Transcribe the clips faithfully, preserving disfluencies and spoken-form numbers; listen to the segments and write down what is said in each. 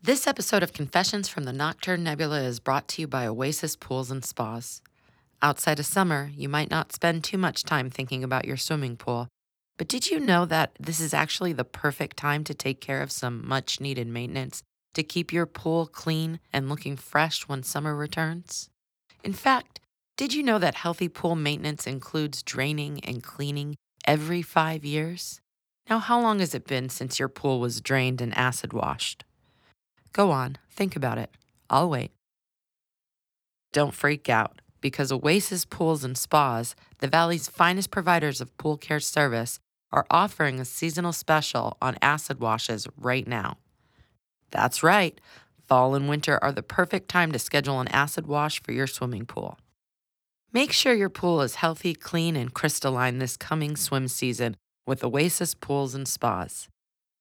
This episode of Confessions from the Nocturne Nebula is brought to you by Oasis Pools and Spas. Outside of summer, you might not spend too much time thinking about your swimming pool, but did you know that this is actually the perfect time to take care of some much-needed maintenance to keep your pool clean and looking fresh when summer returns? In fact, did you know that healthy pool maintenance includes draining and cleaning every five years? Now, how long has it been since your pool was drained and acid washed? Go on, think about it. I'll wait. Don't freak out, because Oasis Pools and Spas, the Valley's finest providers of pool care service, are offering a seasonal special on acid washes right now. That's right. Fall and winter are the perfect time to schedule an acid wash for your swimming pool. Make sure your pool is healthy, clean, and crystalline this coming swim season with Oasis Pools and Spas.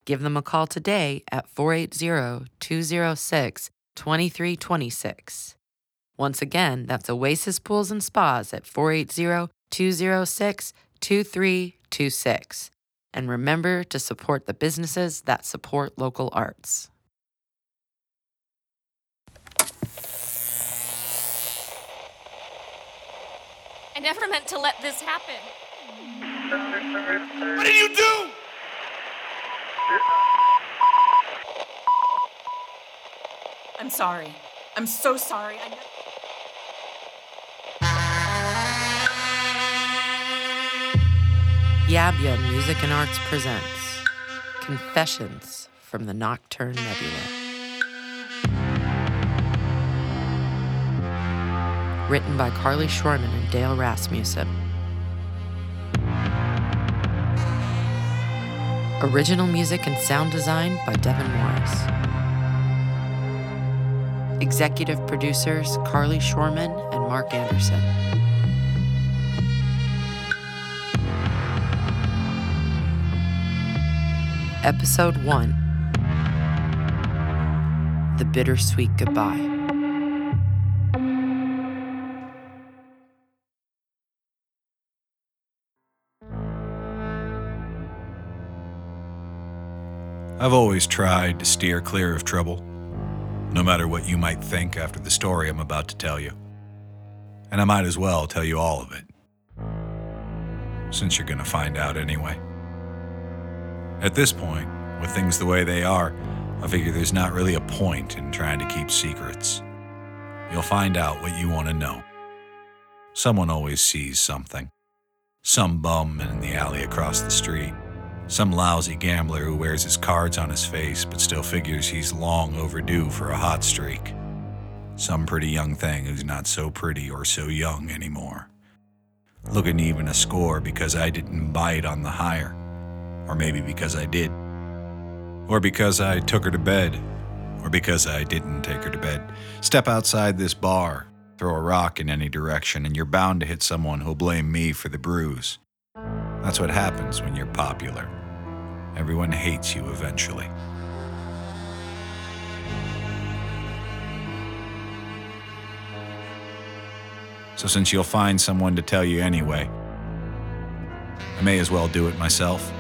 Give them a call today at four eight zero, two zero six, two three two six. Once again, that's Oasis Pools and Spas at four eight zero, two zero six, two three two six. And remember to support the businesses that support local arts. I never meant to let this happen. What did you do? I'm sorry. I'm so sorry. I know. Yabya Music and Arts presents Confessions from the Nocturne Nebula. Written by Carly Shoreman and Dale Rasmussen. Original music and sound design by Devin Morris. Executive producers Carly Shoreman and Mark Anderson. Episode one. The Bittersweet Goodbye. I've always tried to steer clear of trouble, no matter what you might think after the story I'm about to tell you. And I might as well tell you all of it, since you're going to find out anyway. At this point, with things the way they are, I figure there's not really a point in trying to keep secrets. You'll find out what you want to know. Someone always sees something. Some bum in the alley across the street. Some lousy gambler who wears his cards on his face but still figures he's long overdue for a hot streak. Some pretty young thing who's not so pretty or so young anymore. Looking to even a score because I didn't bite on the higher. Or maybe because I did. Or because I took her to bed. Or because I didn't take her to bed. Step outside this bar, throw a rock in any direction, and you're bound to hit someone who'll blame me for the bruise. That's what happens when you're popular. Everyone hates you eventually. So since you'll find someone to tell you anyway, I may as well do it myself.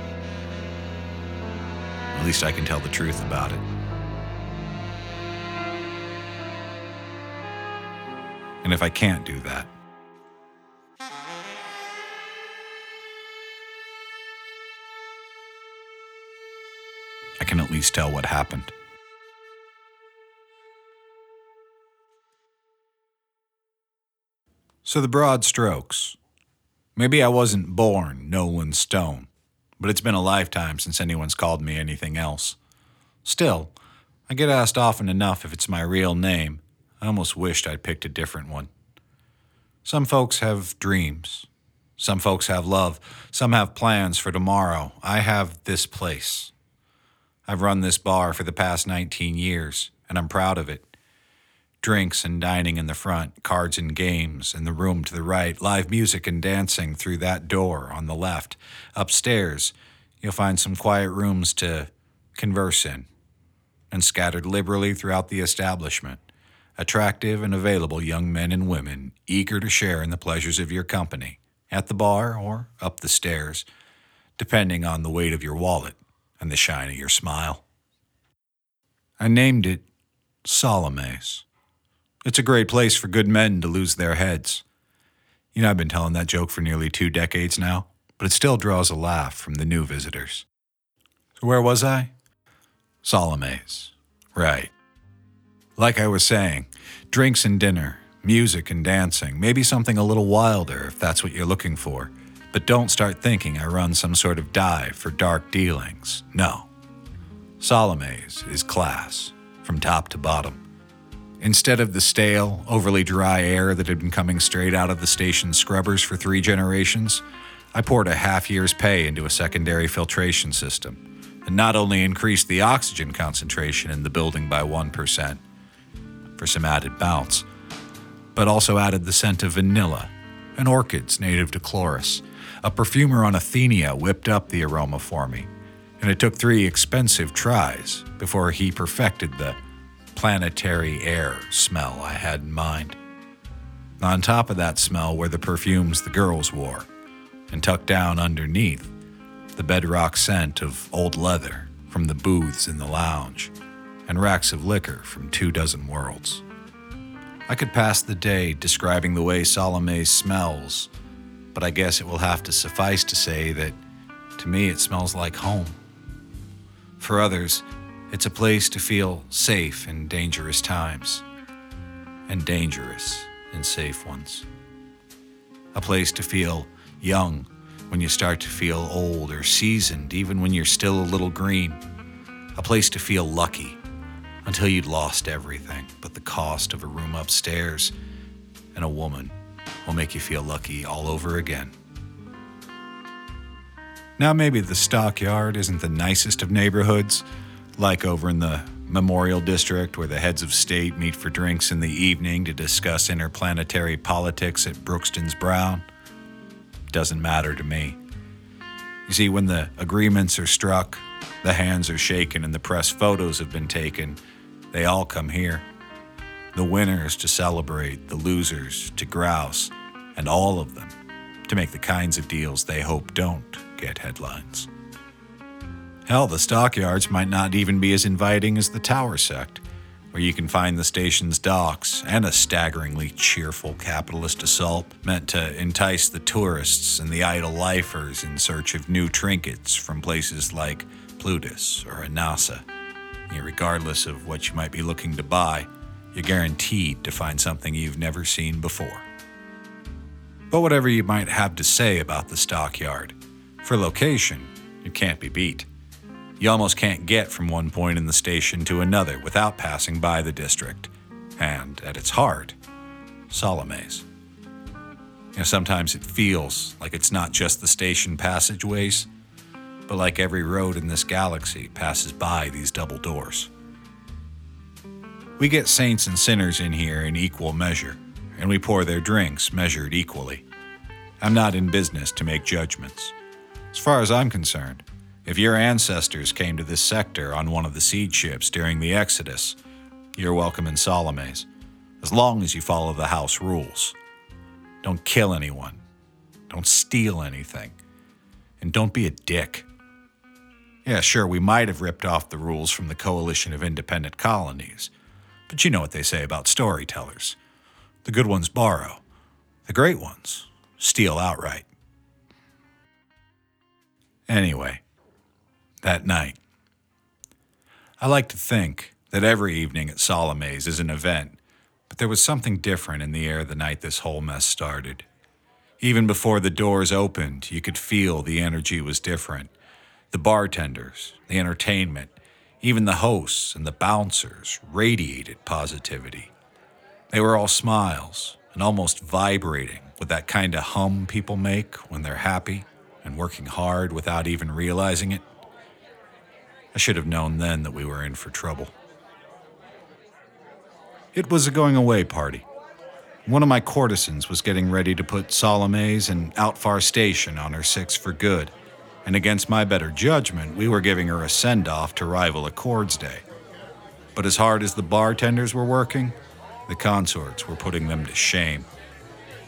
At least I can tell the truth about it. And if I can't do that, I can at least tell what happened. So the broad strokes. Maybe I wasn't born Nolan Stone, but it's been a lifetime since anyone's called me anything else. Still, I get asked often enough if it's my real name. I almost wished I'd picked a different one. Some folks have dreams. Some folks have love. Some have plans for tomorrow. I have this place. I've run this bar for the past nineteen years, and I'm proud of it. Drinks and dining in the front, cards and games in the room to the right, live music and dancing through that door on the left. Upstairs, you'll find some quiet rooms to converse in, and scattered liberally throughout the establishment, attractive and available young men and women eager to share in the pleasures of your company, at the bar or up the stairs, depending on the weight of your wallet and the shine of your smile. I named it Salome's. It's a great place for good men to lose their heads. You know, I've been telling that joke for nearly two decades now, but it still draws a laugh from the new visitors. So where was I? Salome's. Right. Like I was saying, drinks and dinner, music and dancing, maybe something a little wilder if that's what you're looking for. But don't start thinking I run some sort of dive for dark dealings. No. Salome's is class, from top to bottom. Instead of the stale, overly dry air that had been coming straight out of the station's scrubbers for three generations, I poured a half year's pay into a secondary filtration system, and not only increased the oxygen concentration in the building by one percent, for some added bounce, but also added the scent of vanilla, and orchids native to Chloris. A perfumer on Athenia whipped up the aroma for me, and it took three expensive tries before he perfected the planetary air smell I had in mind. On top of that smell were the perfumes the girls wore, and tucked down underneath, the bedrock scent of old leather from the booths in the lounge, and racks of liquor from two dozen worlds. I could pass the day describing the way Salome's smells, but I guess it will have to suffice to say that, to me, it smells like home. For others, it's a place to feel safe in dangerous times, and dangerous in safe ones. A place to feel young when you start to feel old or seasoned, even when you're still a little green. A place to feel lucky until you'd lost everything but the cost of a room upstairs and a woman will make you feel lucky all over again. Now maybe the stockyard isn't the nicest of neighborhoods, like over in the Memorial District where the heads of state meet for drinks in the evening to discuss interplanetary politics at Brookston's Brown. Doesn't matter to me. You see, when the agreements are struck, the hands are shaken and the press photos have been taken, they all come here. The winners to celebrate, the losers to grouse, and all of them to make the kinds of deals they hope don't get headlines. Hell, the stockyards might not even be as inviting as the Tower Sect, where you can find the station's docks and a staggeringly cheerful capitalist assault meant to entice the tourists and the idle lifers in search of new trinkets from places like Plutus or Anasa. Regardless of what you might be looking to buy, you're guaranteed to find something you've never seen before. But whatever you might have to say about the stockyard, for location, you can't be beat. You almost can't get from one point in the station to another without passing by the district. And, at its heart, Salome's. You know, sometimes it feels like it's not just the station passageways, but like every road in this galaxy passes by these double doors. We get saints and sinners in here in equal measure, and we pour their drinks measured equally. I'm not in business to make judgments. As far as I'm concerned, if your ancestors came to this sector on one of the seed ships during the Exodus, you're welcome in Salome's, as long as you follow the house rules. Don't kill anyone. Don't steal anything. And don't be a dick. Yeah, sure, we might have ripped off the rules from the Coalition of Independent Colonies, but you know what they say about storytellers. The good ones borrow. The great ones steal outright. Anyway, that night. I like to think that every evening at Salome's is an event, but there was something different in the air the night this whole mess started. Even before the doors opened, you could feel the energy was different. The bartenders, the entertainment, even the hosts and the bouncers radiated positivity. They were all smiles and almost vibrating with that kind of hum people make when they're happy and working hard without even realizing it. I should have known then that we were in for trouble. It was a going away party. One of my courtesans was getting ready to put Salome's and Outfar Station on her six for good, and against my better judgment, we were giving her a send-off to rival Accords Day. But as hard as the bartenders were working, the consorts were putting them to shame.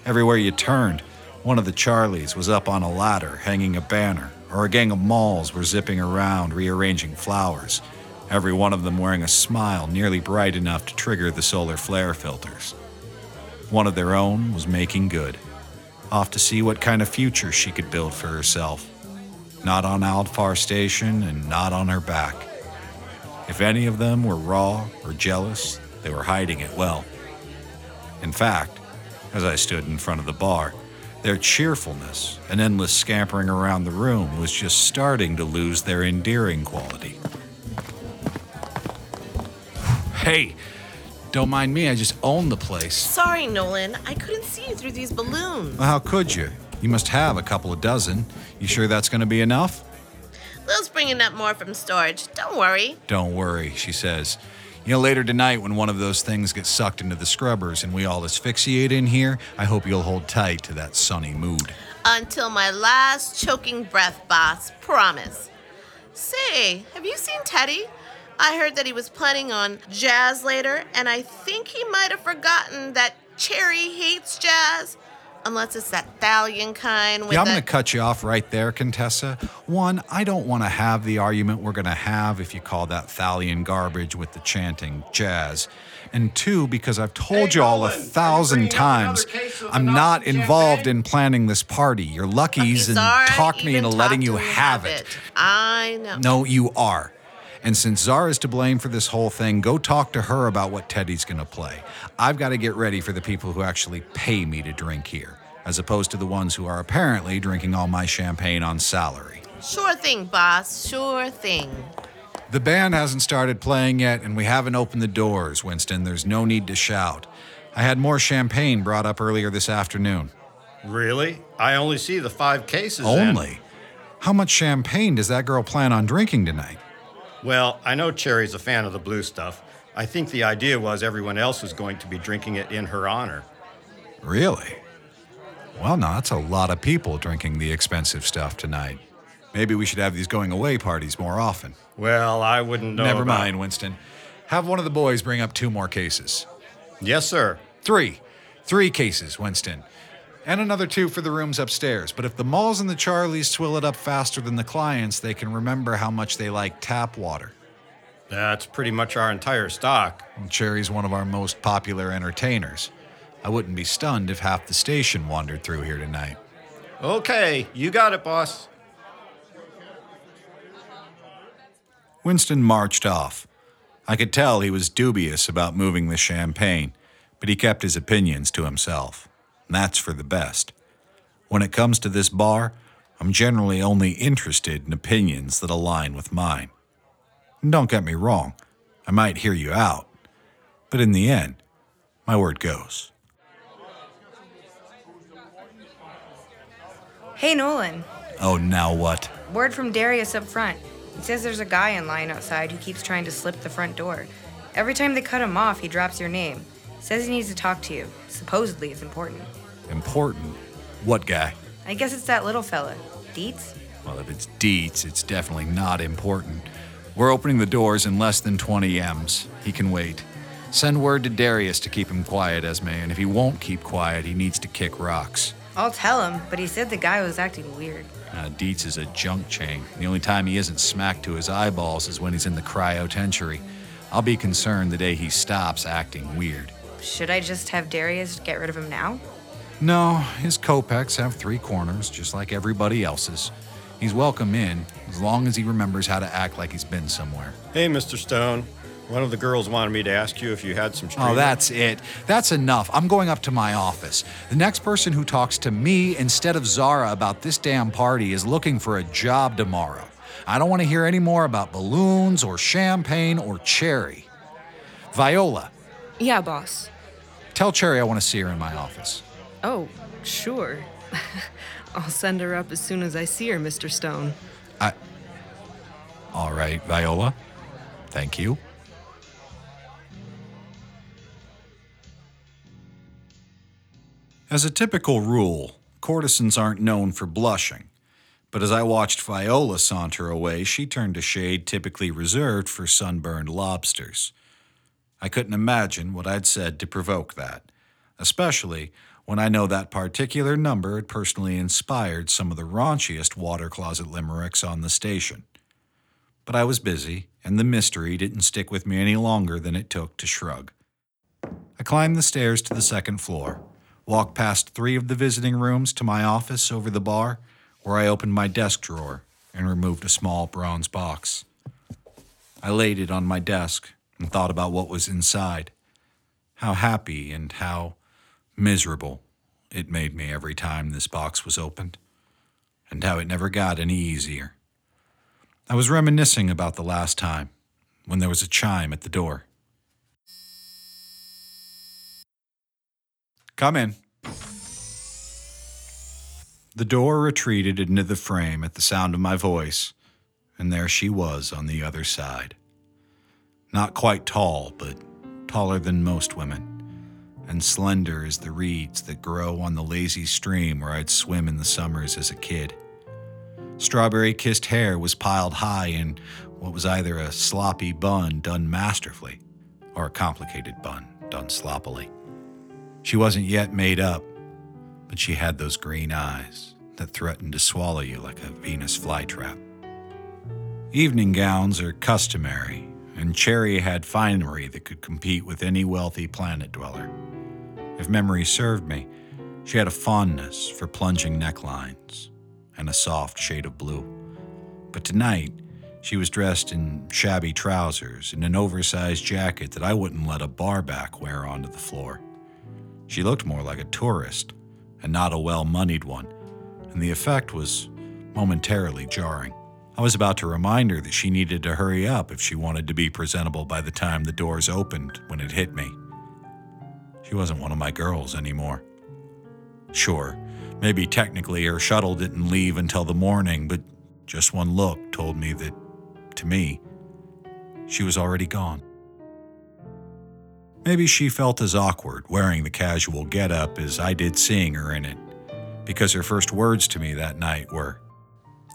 Everywhere you turned, one of the Charlies was up on a ladder hanging a banner, or a gang of malls were zipping around rearranging flowers, every one of them wearing a smile nearly bright enough to trigger the solar flare filters. One of their own was making good, off to see what kind of future she could build for herself. Not on Outfar Station and not on her back. If any of them were raw or jealous, they were hiding it well. In fact, as I stood in front of the bar, their cheerfulness and endless scampering around the room was just starting to lose their endearing quality. Hey, don't mind me, I just own the place. Sorry, Nolan, I couldn't see you through these balloons. Well, how could you? You must have a couple of dozen. You sure that's going to be enough? Lil's bringing up more from storage. Don't worry. Don't worry, she says. You know, later tonight when one of those things gets sucked into the scrubbers and we all asphyxiate in here, I hope you'll hold tight to that sunny mood. Until my last choking breath, boss. Promise. Say, have you seen Teddy? I heard that he was planning on jazz later, and I think he might have forgotten that Cherry hates jazz. Unless it's that Thalian kind with Yeah, I'm going to cut you off right there, Contessa. One, I don't want to have the argument we're going to have if you call that Thalian garbage with the chanting jazz. And two, because I've told hey, you all Nolan, a thousand times, I'm not involved champagne? in planning this party. You're luckies and talked me into letting you have it. it. I know. No, you are. And since Zara's to blame for this whole thing, go talk to her about what Teddy's going to play. I've got to get ready for the people who actually pay me to drink here, as opposed to the ones who are apparently drinking all my champagne on salary. Sure thing, boss. Sure thing. The band hasn't started playing yet, and we haven't opened the doors, Winston. There's no need to shout. I had more champagne brought up earlier this afternoon. Really? I only see the five cases. Only? And- How much champagne does that girl plan on drinking tonight? Well, I know Cherry's a fan of the blue stuff. I think the idea was everyone else was going to be drinking it in her honor. Really? Well, now, that's a lot of people drinking the expensive stuff tonight. Maybe we should have these going-away parties more often. Well, I wouldn't know Never about... mind, Winston. Have one of the boys bring up two more cases. Yes, sir. Three. Three cases, Winston. And another two for the rooms upstairs. But if the malls and the Charlies swill it up faster than the clients, they can remember how much they like tap water. That's pretty much our entire stock. And Cherry's one of our most popular entertainers. I wouldn't be stunned if half the station wandered through here tonight. Okay, you got it, boss. Winston marched off. I could tell he was dubious about moving the champagne, but he kept his opinions to himself. And that's for the best. When it comes to this bar, I'm generally only interested in opinions that align with mine. And don't get me wrong, I might hear you out, but in the end, my word goes. Hey, Nolan. Oh, now what? Word from Darius up front. He says there's a guy in line outside who keeps trying to slip the front door. Every time they cut him off, he drops your name. Says he needs to talk to you. Supposedly it's important. Important? What guy? I guess it's that little fella. Dietz? Well, if it's Dietz, it's definitely not important. We're opening the doors in less than twenty minutes. He can wait. Send word to Darius to keep him quiet, Esme, and if he won't keep quiet, he needs to kick rocks. I'll tell him, but he said the guy was acting weird. Uh, Dietz is a junk chain. The only time he isn't smacked to his eyeballs is when he's in the cryotentury. I'll be concerned the day he stops acting weird. Should I just have Darius get rid of him now? No, his Copex have three corners, just like everybody else's. He's welcome in, as long as he remembers how to act like he's been somewhere. Hey, Mister Stone. One of the girls wanted me to ask you if you had some street. Oh, that's it. That's enough. I'm going up to my office. The next person who talks to me instead of Zara about this damn party is looking for a job tomorrow. I don't want to hear any more about balloons or champagne or Cherry. Viola. Yeah, boss. Tell Cherry I want to see her in my office. Oh, sure. I'll send her up as soon as I see her, Mister Stone. I... All right, Viola. Thank you. As a typical rule, courtesans aren't known for blushing. But as I watched Viola saunter away, she turned a shade typically reserved for sunburned lobsters. I couldn't imagine what I'd said to provoke that, especially when I know that particular number had personally inspired some of the raunchiest water closet limericks on the station. but I was busy, and the mystery didn't stick with me any longer than it took to shrug. I climbed the stairs to the second floor, walked past three of the visiting rooms to my office over the bar, where I opened my desk drawer and removed a small bronze box. I laid it on my desk and thought about what was inside, how happy and how miserable it made me every time this box was opened, and how it never got any easier. I was reminiscing about the last time, when there was a chime at the door. Come in. The door retreated into the frame at the sound of my voice, and there she was on the other side. Not quite tall, but taller than most women, and slender as the reeds that grow on the lazy stream where I'd swim in the summers as a kid. Strawberry-kissed hair was piled high in what was either a sloppy bun done masterfully, or a complicated bun done sloppily. She wasn't yet made up, but she had those green eyes that threatened to swallow you like a Venus flytrap. Evening gowns are customary, and Cherry had finery that could compete with any wealthy planet dweller. If memory served me, she had a fondness for plunging necklines and a soft shade of blue. But tonight, she was dressed in shabby trousers and an oversized jacket that I wouldn't let a barback wear onto the floor. She looked more like a tourist, and not a well-moneyed one, and the effect was momentarily jarring. I was about to remind her that she needed to hurry up if she wanted to be presentable by the time the doors opened when it hit me. She wasn't one of my girls anymore. Sure, maybe technically her shuttle didn't leave until the morning, but just one look told me that, to me, she was already gone. Maybe she felt as awkward wearing the casual getup as I did seeing her in it, because her first words to me that night were,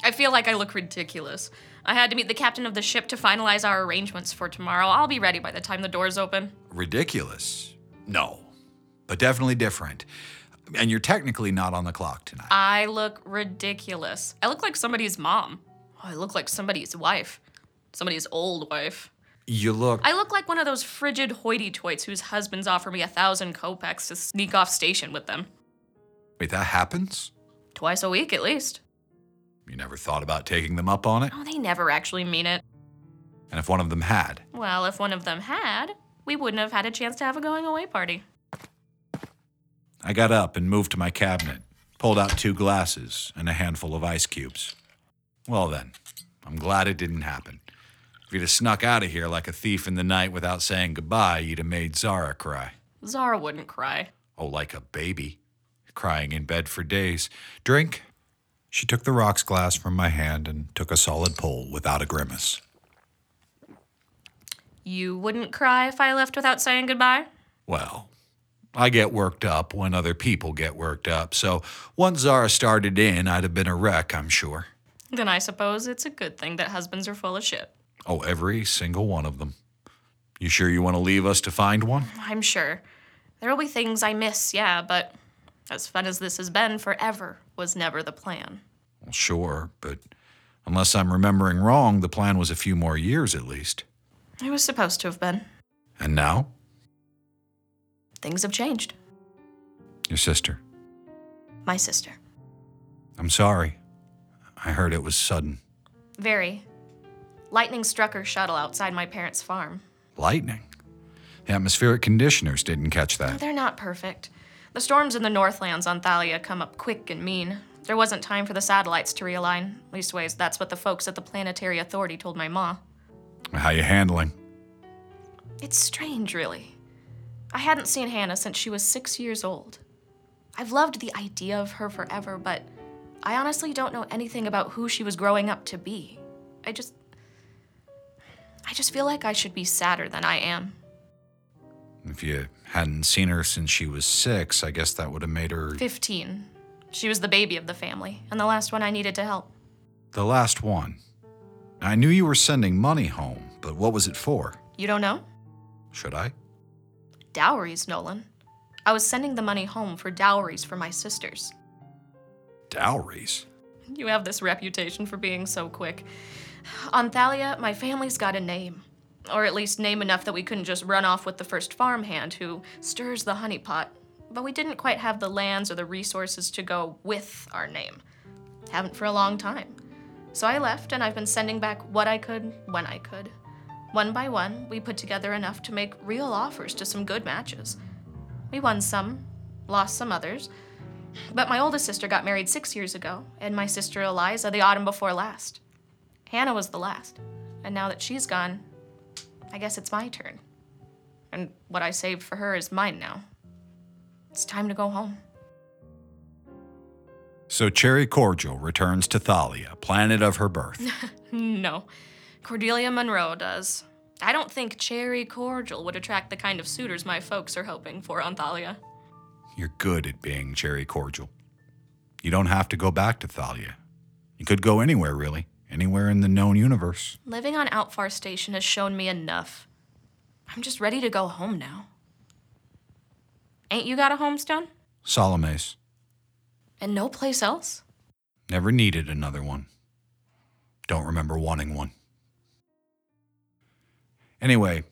I feel like I look ridiculous. I had to meet the captain of the ship to finalize our arrangements for tomorrow. I'll be ready by the time the doors open. Ridiculous? No, but definitely different. And you're technically not on the clock tonight. I look ridiculous. I look like somebody's mom. Oh, I look like somebody's wife. Somebody's old wife. You look... I look like one of those frigid hoity-toits whose husbands offer me a thousand kopecks to sneak off station with them. Wait, that happens? Twice a week, at least. You never thought about taking them up on it? Oh, they never actually mean it. And if one of them had? Well, if one of them had, we wouldn't have had a chance to have a going-away party. I got up and moved to my cabinet, pulled out two glasses and a handful of ice cubes. Well then, I'm glad it didn't happen. If you'd have snuck out of here like a thief in the night without saying goodbye, you'd have made Zara cry. Zara wouldn't cry. Oh, like a baby. Crying in bed for days. Drink? She took the rocks glass from my hand and took a solid pull without a grimace. You wouldn't cry if I left without saying goodbye? Well, I get worked up when other people get worked up, so once Zara started in, I'd have been a wreck, I'm sure. Then I suppose it's a good thing that husbands are full of shit. Oh, every single one of them. You sure you want to leave us to find one? I'm sure. There will be things I miss, yeah, but as fun as this has been forever was never the plan. Well, sure, but unless I'm remembering wrong, the plan was a few more years at least. It was supposed to have been. And now? Things have changed. Your sister. My sister. I'm sorry. I heard it was sudden. Very. Lightning struck her shuttle outside my parents' farm. Lightning? The atmospheric conditioners didn't catch that. No, they're not perfect. The storms in the Northlands on Thalia come up quick and mean. There wasn't time for the satellites to realign. Leastways, that's what the folks at the Planetary Authority told my ma. How you handling? It's strange, really. I hadn't seen Hannah since she was six years old. I've loved the idea of her forever, but I honestly don't know anything about who she was growing up to be. I just... I just feel like I should be sadder than I am. If you hadn't seen her since she was six, I guess that would have made her... Fifteen. She was the baby of the family, and the last one I needed to help. The last one? I knew you were sending money home, but what was it for? You don't know? Should I? Dowries, Nolan. I was sending the money home for dowries for my sisters. Dowries? You have this reputation for being so quick. On Thalia, my family's got a name. Or at least name enough that we couldn't just run off with the first farmhand who stirs the honeypot. But we didn't quite have the lands or the resources to go with our name. Haven't for a long time. So I left, and I've been sending back what I could, when I could. One by one, we put together enough to make real offers to some good matches. We won some, lost some others. But my oldest sister got married six years ago, and my sister Eliza the autumn before last. Hannah was the last, and now that she's gone, I guess it's my turn. And what I saved for her is mine now. It's time to go home. So Cherry Cordial returns to Thalia, planet of her birth. No, Cordelia Monroe does. I don't think Cherry Cordial would attract the kind of suitors my folks are hoping for on Thalia. You're good at being Cherry Cordial. You don't have to go back to Thalia. You could go anywhere, really. Anywhere in the known universe. Living on Outfar Station has shown me enough. I'm just ready to go home now. Ain't you got a homestone? Salome's. And no place else? Never needed another one. Don't remember wanting one. Anyway,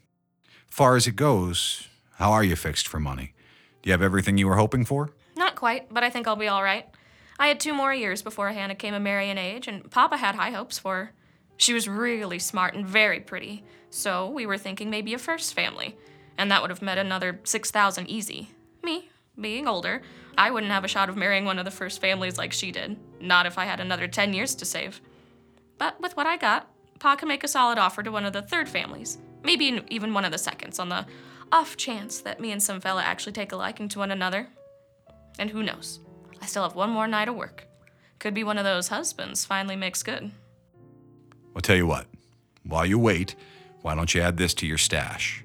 far as it goes, how are you fixed for money? Do you have everything you were hoping for? Not quite, but I think I'll be all right. I had two more years before Hannah came of marrying age, and Papa had high hopes for her. She was really smart and very pretty, so we were thinking maybe a first family, and that would have meant another six thousand easy. Me, being older, I wouldn't have a shot of marrying one of the first families like she did, not if I had another ten years to save. But with what I got, Pa can make a solid offer to one of the third families, maybe even one of the seconds, on the off chance that me and some fella actually take a liking to one another. And who knows? I still have one more night of work. Could be one of those husbands finally makes good. Well, tell you what. While you wait, why don't you add this to your stash?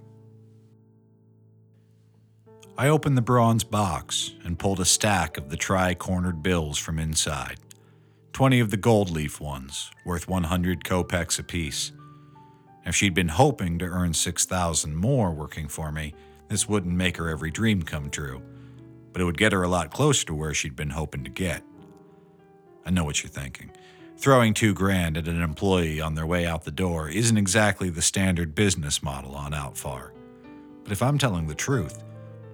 I opened the bronze box and pulled a stack of the tri-cornered bills from inside. Twenty of the gold leaf ones, worth one hundred kopecks apiece. If she'd been hoping to earn six thousand more working for me, this wouldn't make her every dream come true. But it would get her a lot closer to where she'd been hoping to get. I know what you're thinking. Throwing two grand at an employee on their way out the door isn't exactly the standard business model on Outfar. But if I'm telling the truth,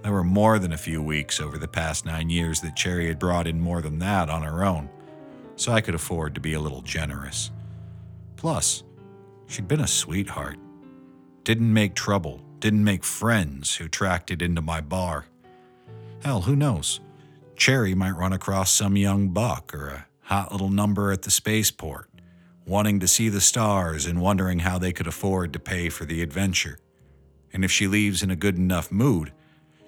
there were more than a few weeks over the past nine years that Cherry had brought in more than that on her own, so I could afford to be a little generous. Plus, she'd been a sweetheart. Didn't make trouble, didn't make friends who tracked it into my bar. Hell, who knows? Cherry might run across some young buck or a hot little number at the spaceport, wanting to see the stars and wondering how they could afford to pay for the adventure. And if she leaves in a good enough mood,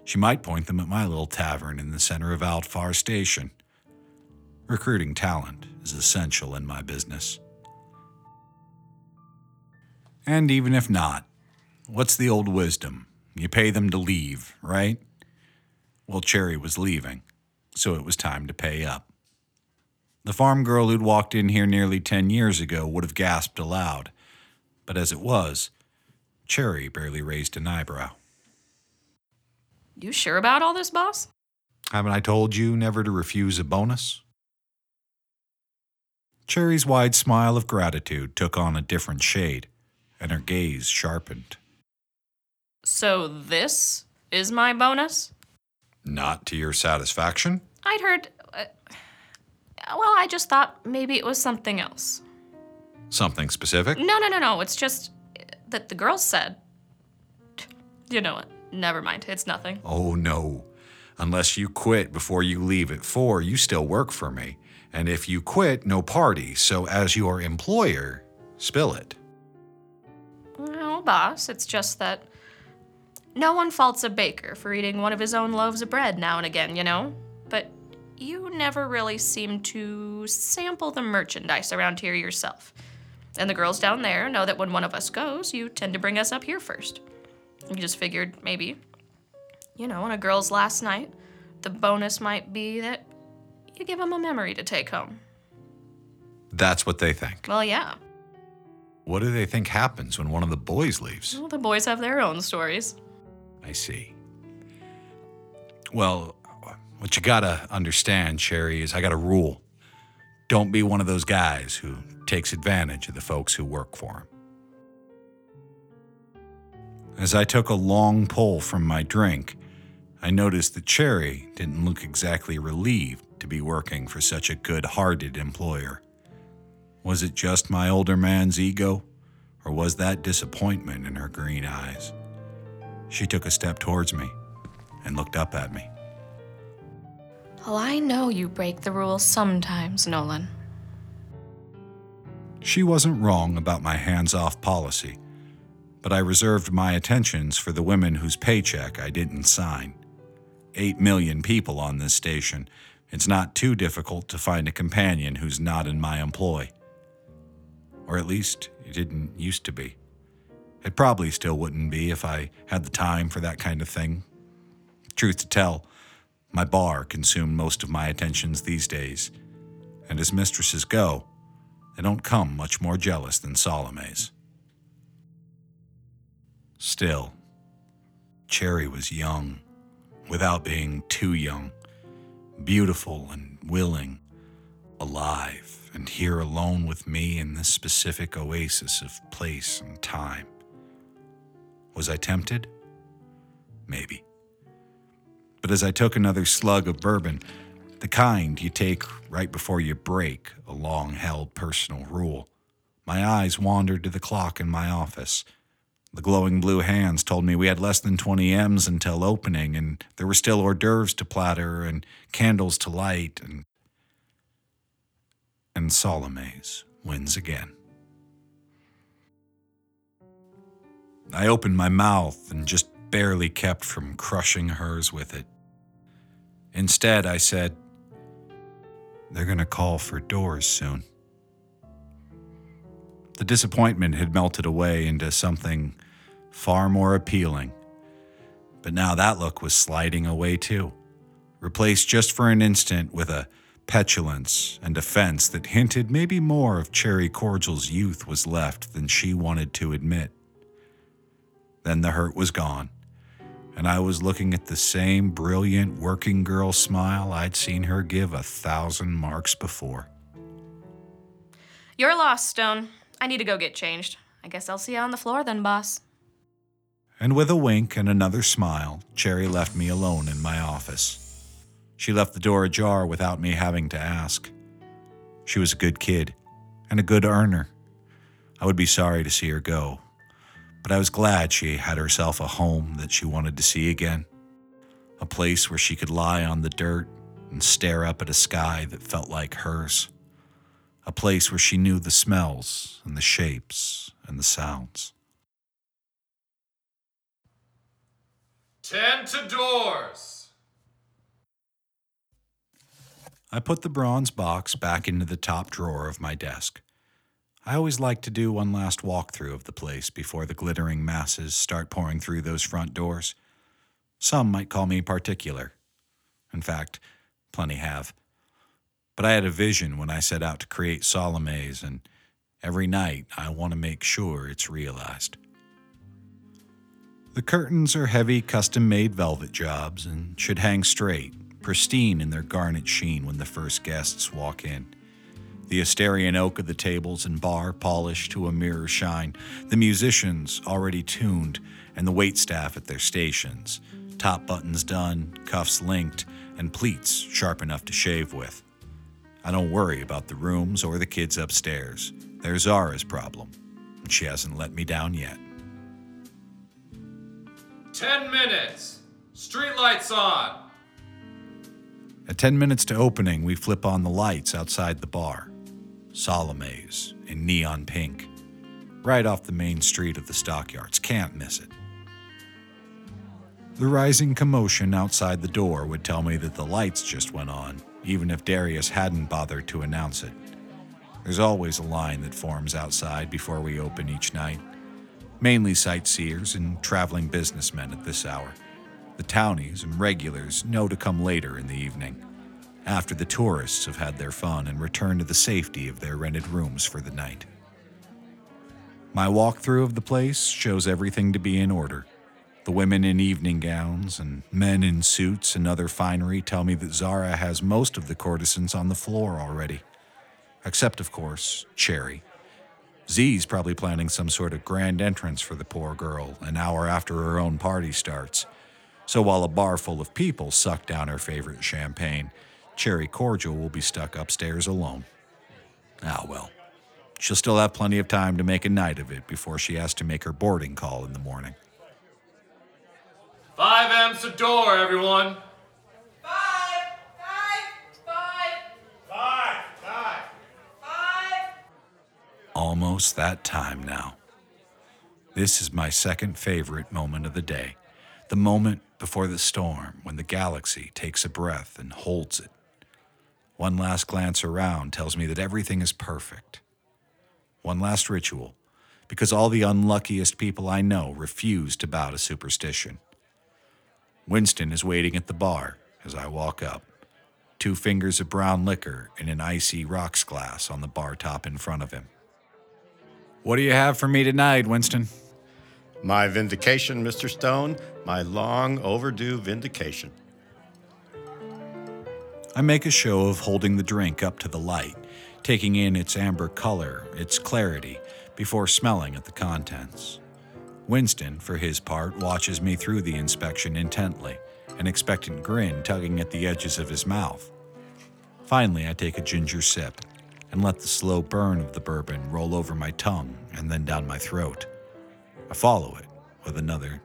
she might point them at my little tavern in the center of Outfar Station. Recruiting talent is essential in my business. And even if not, what's the old wisdom? You pay them to leave, right? Well, Cherry was leaving, so it was time to pay up. The farm girl who'd walked in here nearly ten years ago would have gasped aloud, but as it was, Cherry barely raised an eyebrow. You sure about all this, boss? Haven't I told you never to refuse a bonus? Cherry's wide smile of gratitude took on a different shade, and her gaze sharpened. So this is my bonus? Not to your satisfaction? I'd heard... Uh, well, I just thought maybe it was something else. Something specific? No, no, no, no. It's just that the girl said... You know what? Never mind. It's nothing. Oh, no. Unless you quit before you leave at four, you still work for me. And if you quit, no party. So as your employer, spill it. No, boss. It's just that... No one faults a baker for eating one of his own loaves of bread now and again, you know? But you never really seem to sample the merchandise around here yourself. And the girls down there know that when one of us goes, you tend to bring us up here first. You just figured maybe, you know, on a girl's last night, the bonus might be that you give them a memory to take home. That's what they think. Well, yeah. What do they think happens when one of the boys leaves? Well, the boys have their own stories. I see. Well, what you gotta understand, Cherry, is I got a rule. Don't be one of those guys who takes advantage of the folks who work for him. As I took a long pull from my drink, I noticed that Cherry didn't look exactly relieved to be working for such a good-hearted employer. Was it just my older man's ego, or was that disappointment in her green eyes? She took a step towards me and looked up at me. Well, I know you break the rules sometimes, Nolan. She wasn't wrong about my hands-off policy, but I reserved my attentions for the women whose paycheck I didn't sign. Eight million people on this station. It's not too difficult to find a companion who's not in my employ. Or at least, it didn't used to be. It probably still wouldn't be if I had the time for that kind of thing. Truth to tell, my bar consumed most of my attentions these days, and as mistresses go, they don't come much more jealous than Salome's. Still, Cherry was young, without being too young, beautiful and willing, alive, and here alone with me in this specific oasis of place and time. Was I tempted? Maybe. But as I took another slug of bourbon, the kind you take right before you break a long-held personal rule, my eyes wandered to the clock in my office. The glowing blue hands told me we had less than twenty M's until opening, and there were still hors d'oeuvres to platter and candles to light, and... And Salome's wins again. I opened my mouth and just barely kept from crushing hers with it. Instead, I said, "They're going to call for doors soon." The disappointment had melted away into something far more appealing. But now that look was sliding away too, replaced just for an instant with a petulance and offense that hinted maybe more of Cherry Cordial's youth was left than she wanted to admit. Then the hurt was gone, and I was looking at the same brilliant working girl smile I'd seen her give a thousand marks before. "You're lost, Stone. I need to go get changed. I guess I'll see you on the floor then, boss." And with a wink and another smile, Cherry left me alone in my office. She left the door ajar without me having to ask. She was a good kid and a good earner. I would be sorry to see her go, but I was glad she had herself a home that she wanted to see again, a place where she could lie on the dirt and stare up at a sky that felt like hers, a place where she knew the smells and the shapes and the sounds. "Tend to doors." I put the bronze box back into the top drawer of my desk. I always like to do one last walkthrough of the place before the glittering masses start pouring through those front doors. Some might call me particular. In fact, plenty have. But I had a vision when I set out to create Salome's, and every night I want to make sure it's realized. The curtains are heavy custom-made velvet jobs and should hang straight, pristine in their garnet sheen when the first guests walk in. The Asterian oak of the tables and bar polished to a mirror shine, the musicians already tuned, and the waitstaff at their stations, top buttons done, cuffs linked, and pleats sharp enough to shave with. I don't worry about the rooms or the kids upstairs. They're Zara's problem, and she hasn't let me down yet. Ten minutes! Street lights on!" At ten minutes to opening, we flip on the lights outside the bar. Salome's in neon pink, right off the main street of the stockyards. Can't miss it. The rising commotion outside the door would tell me that the lights just went on, even if Darius hadn't bothered to announce it. There's always a line that forms outside before we open each night, mainly sightseers and traveling businessmen at this hour. The townies and regulars know to come later in the evening, after the tourists have had their fun and return to the safety of their rented rooms for the night. My walkthrough of the place shows everything to be in order. The women in evening gowns and men in suits and other finery tell me that Zara has most of the courtesans on the floor already. Except, of course, Cherry. Z's probably planning some sort of grand entrance for the poor girl an hour after her own party starts. So while a bar full of people suck down her favorite champagne, Cherry Cordial will be stuck upstairs alone. Ah, well. She'll still have plenty of time to make a night of it before she has to make her boarding call in the morning. Five M's to door, everyone. Five, five, five, five, five, five. Almost that time now. This is my second favorite moment of the day. The moment before the storm, when the galaxy takes a breath and holds it. One last glance around tells me that everything is perfect. One last ritual, because all the unluckiest people I know refuse to bow to superstition. Winston is waiting at the bar as I walk up, two fingers of brown liquor in an icy rocks glass on the bar top in front of him. What do you have for me tonight, Winston? My vindication, Mister Stone. My long overdue vindication. I make a show of holding the drink up to the light, taking in its amber color, its clarity, before smelling at the contents. Winston, for his part, watches me through the inspection intently, an expectant grin tugging at the edges of his mouth. Finally, I take a ginger sip and let the slow burn of the bourbon roll over my tongue and then down my throat. I follow it with another,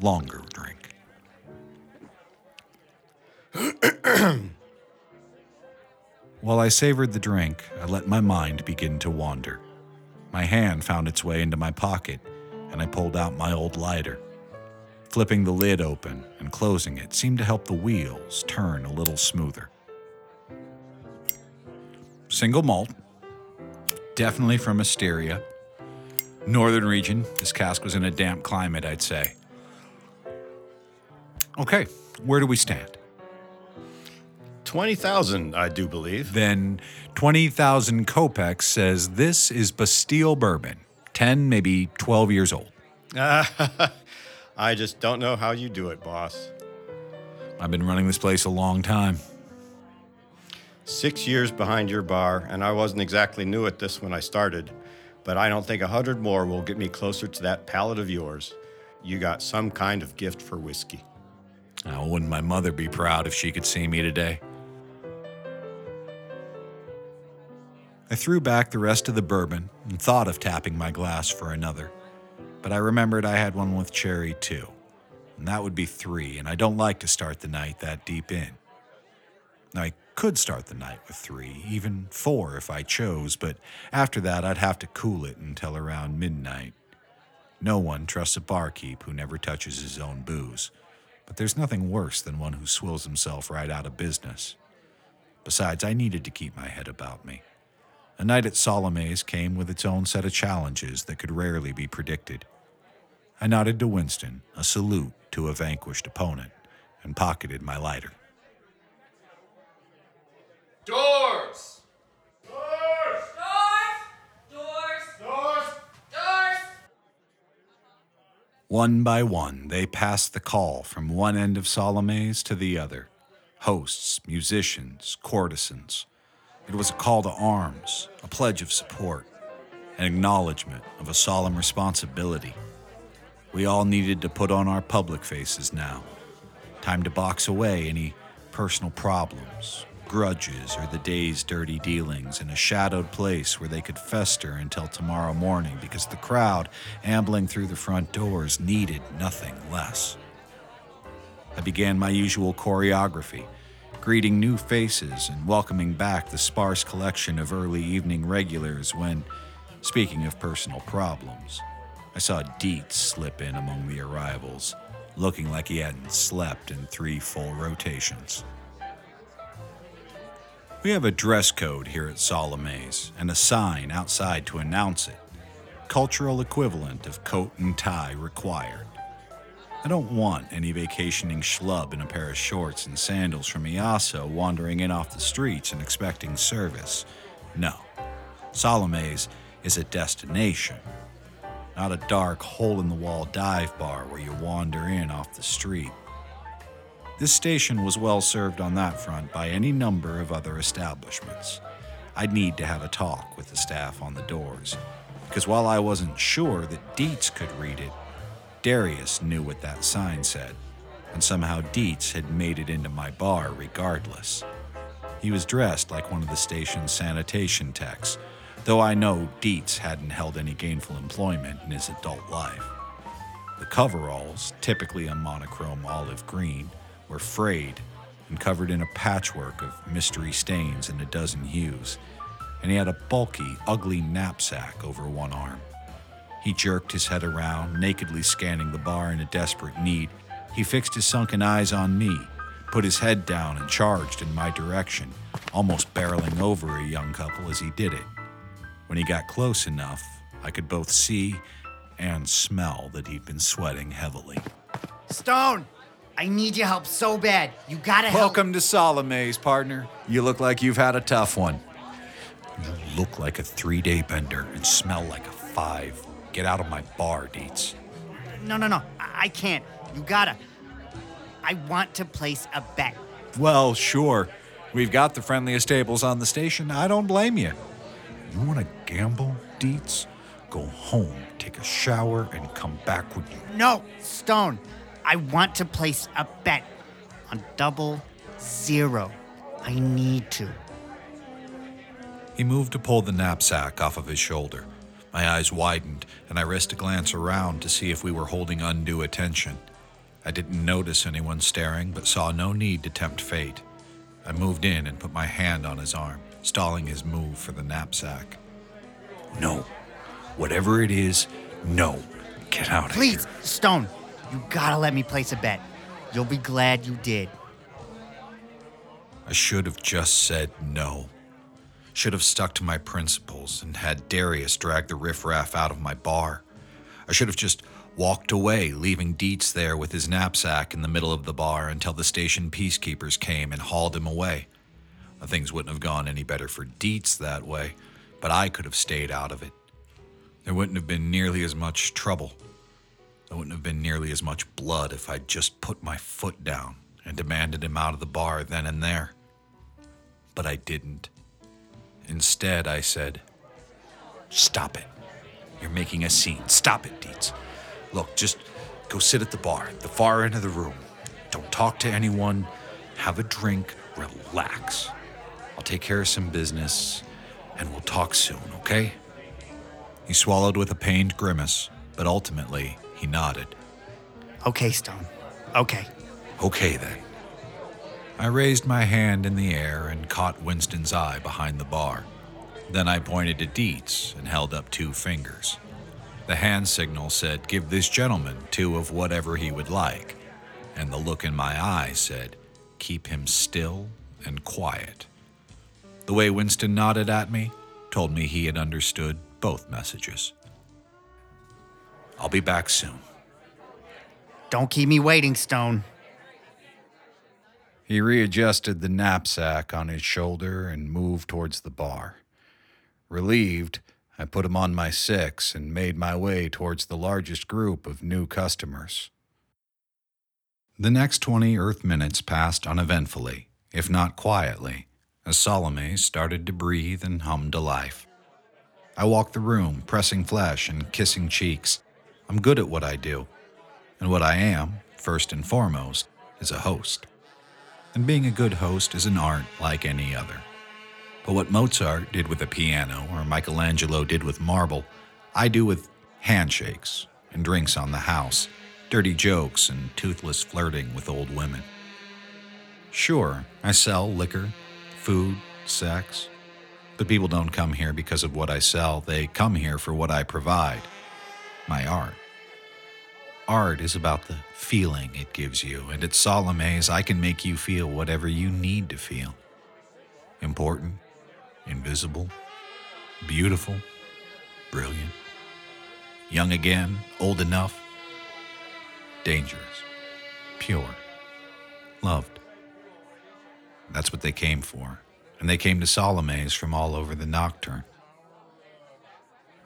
longer drink. While I savored the drink, I let my mind begin to wander. My hand found its way into my pocket, and I pulled out my old lighter. Flipping the lid open and closing it seemed to help the wheels turn a little smoother. Single malt, definitely from Asteria. Northern region, this cask was in a damp climate, I'd say. Okay, where do we stand? twenty thousand, I do believe. Then twenty thousand Kopecks says this is Bastille bourbon. ten, maybe twelve years old. Uh, I just don't know how you do it, boss. I've been running this place a long time. Six years behind your bar, and I wasn't exactly new at this when I started, but I don't think a hundred more will get me closer to that palate of yours. You got some kind of gift for whiskey. Oh, wouldn't my mother be proud if she could see me today? I threw back the rest of the bourbon and thought of tapping my glass for another, but I remembered I had one with cherry too, and that would be three, and I don't like to start the night that deep in. Now, I could start the night with three, even four if I chose, but after that I'd have to cool it until around midnight. No one trusts a barkeep who never touches his own booze, but there's nothing worse than one who swills himself right out of business. Besides, I needed to keep my head about me. A night at Salome's came with its own set of challenges that could rarely be predicted. I nodded to Winston, a salute to a vanquished opponent, and pocketed my lighter. Doors! Doors! Doors! Doors! Doors! Doors! One by one, they passed the call from one end of Salome's to the other. Hosts, musicians, courtesans. It was a call to arms, a pledge of support, an acknowledgement of a solemn responsibility. We all needed to put on our public faces now. Time to box away any personal problems, grudges, or the day's dirty dealings in a shadowed place where they could fester until tomorrow morning, because the crowd ambling through the front doors needed nothing less. I began my usual choreography, greeting new faces and welcoming back the sparse collection of early evening regulars when, speaking of personal problems, I saw Dietz slip in among the arrivals, looking like he hadn't slept in three full rotations. We have a dress code here at Salome's and a sign outside to announce it, cultural equivalent of coat and tie required. I don't want any vacationing schlub in a pair of shorts and sandals from Iasa wandering in off the streets and expecting service. No, Salome's is a destination, not a dark hole-in-the-wall dive bar where you wander in off the street. This station was well served on that front by any number of other establishments. I'd need to have a talk with the staff on the doors, because while I wasn't sure that Dietz could read it, Darius knew what that sign said, and somehow Dietz had made it into my bar regardless. He was dressed like one of the station's sanitation techs, though I know Dietz hadn't held any gainful employment in his adult life. The coveralls, typically a monochrome olive green, were frayed and covered in a patchwork of mystery stains in a dozen hues, and he had a bulky, ugly knapsack over one arm. He jerked his head around, nakedly scanning the bar in a desperate need. He fixed his sunken eyes on me, put his head down, and charged in my direction, almost barreling over a young couple as he did it. When he got close enough, I could both see and smell that he'd been sweating heavily. Stone, I need your help so bad. You gotta help. Welcome to Salome's, partner. You look like you've had a tough one. You look like a three-day bender and smell like a five. Get out of my bar, Dietz. No, no, no. I can't. You gotta. I want to place a bet. Well, sure. We've got the friendliest tables on the station. I don't blame you. You want to gamble, Dietz? Go home, take a shower, and come back with you. No, Stone. I want to place a bet on double zero. I need to. He moved to pull the knapsack off of his shoulder. My eyes widened, and I risked a glance around to see if we were holding undue attention. I didn't notice anyone staring, but saw no need to tempt fate. I moved in and put my hand on his arm, stalling his move for the knapsack. No. Whatever it is, no. Get out of here. Please, Stone, you gotta let me place a bet. You'll be glad you did. I should have just said no. Should have stuck to my principles and had Darius drag the riffraff out of my bar. I should have just walked away, leaving Dietz there with his knapsack in the middle of the bar until the station peacekeepers came and hauled him away. Things wouldn't have gone any better for Dietz that way, but I could have stayed out of it. There wouldn't have been nearly as much trouble. There wouldn't have been nearly as much blood if I'd just put my foot down and demanded him out of the bar then and there. But I didn't. Instead, I said, "Stop it. You're making a scene. Stop it, Dietz. Look, just go sit at the bar, the far end of the room. Don't talk to anyone. Have a drink. Relax. I'll take care of some business, and we'll talk soon, okay?" He swallowed with a pained grimace, but ultimately, he nodded. Okay, Stone. Okay. Okay, then. I raised my hand in the air and caught Winston's eye behind the bar. Then I pointed to Dietz and held up two fingers. The hand signal said, "Give this gentleman two of whatever he would like," and the look in my eye said, "Keep him still and quiet." The way Winston nodded at me told me he had understood both messages. I'll be back soon. Don't keep me waiting, Stone. He readjusted the knapsack on his shoulder and moved towards the bar. Relieved, I put him on my six and made my way towards the largest group of new customers. The next twenty Earth minutes passed uneventfully, if not quietly, as Salome started to breathe and hum to life. I walked the room, pressing flesh and kissing cheeks. I'm good at what I do, and what I am, first and foremost, is a host. And being a good host is an art like any other. But what Mozart did with a piano or Michelangelo did with marble, I do with handshakes and drinks on the house, dirty jokes, and toothless flirting with old women. Sure, I sell liquor, food, sex, but people don't come here because of what I sell. They come here for what I provide, my art. Art is about the feeling it gives you, and at Salome's, I can make you feel whatever you need to feel. Important, invisible, beautiful, brilliant, young again, old enough, dangerous, pure, loved. That's what they came for, and they came to Salome's from all over the Nocturne.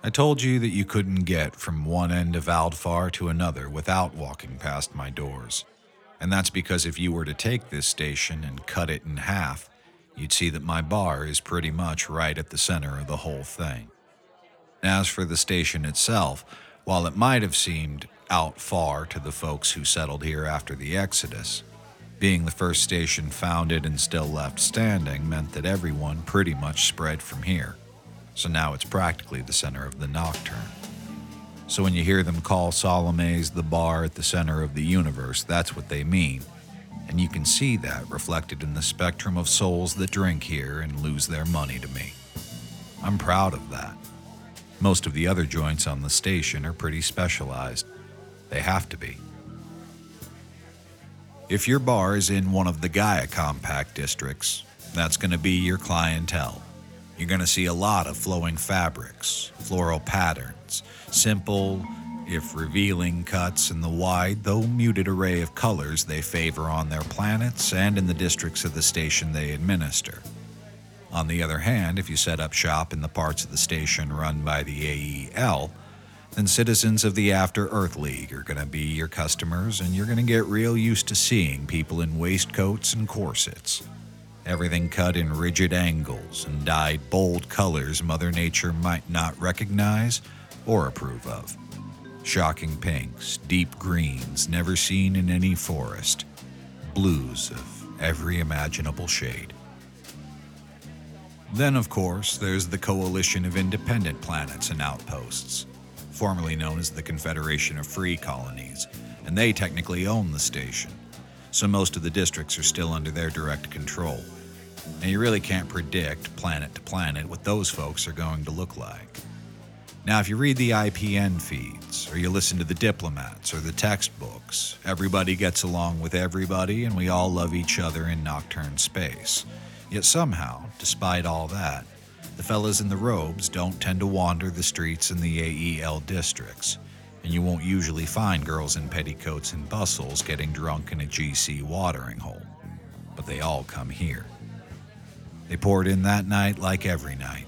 I told you that you couldn't get from one end of Outfar to another without walking past my doors. And that's because if you were to take this station and cut it in half, you'd see that my bar is pretty much right at the center of the whole thing. As for the station itself, while it might have seemed out far to the folks who settled here after the Exodus, being the first station founded and still left standing meant that everyone pretty much spread from here. So now it's practically the center of the Nocturne. So when you hear them call Salome's the bar at the center of the universe, that's what they mean. And you can see that reflected in the spectrum of souls that drink here and lose their money to me. I'm proud of that. Most of the other joints on the station are pretty specialized. They have to be. If your bar is in one of the Gaia compact districts, that's going to be your clientele. You're going to see a lot of flowing fabrics, floral patterns, simple, if revealing, cuts in the wide, though muted array of colors they favor on their planets and in the districts of the station they administer. On the other hand, if you set up shop in the parts of the station run by the A E L, then citizens of the After-Earth League are going to be your customers, and you're going to get real used to seeing people in waistcoats and corsets. Everything cut in rigid angles and dyed bold colors Mother Nature might not recognize or approve of. Shocking pinks, deep greens never seen in any forest, blues of every imaginable shade. Then, of course, there's the Coalition of Independent Planets and Outposts, formerly known as the Confederation of Free Colonies, and they technically own the station, so most of the districts are still under their direct control. And you really can't predict, planet to planet, what those folks are going to look like. Now, if you read the I P N feeds, or you listen to the diplomats or the textbooks, everybody gets along with everybody and we all love each other in Nocturne space. Yet somehow, despite all that, the fellas in the robes don't tend to wander the streets in the A E L districts, and you won't usually find girls in petticoats and bustles getting drunk in a G C watering hole. But they all come here. They poured in that night like every night,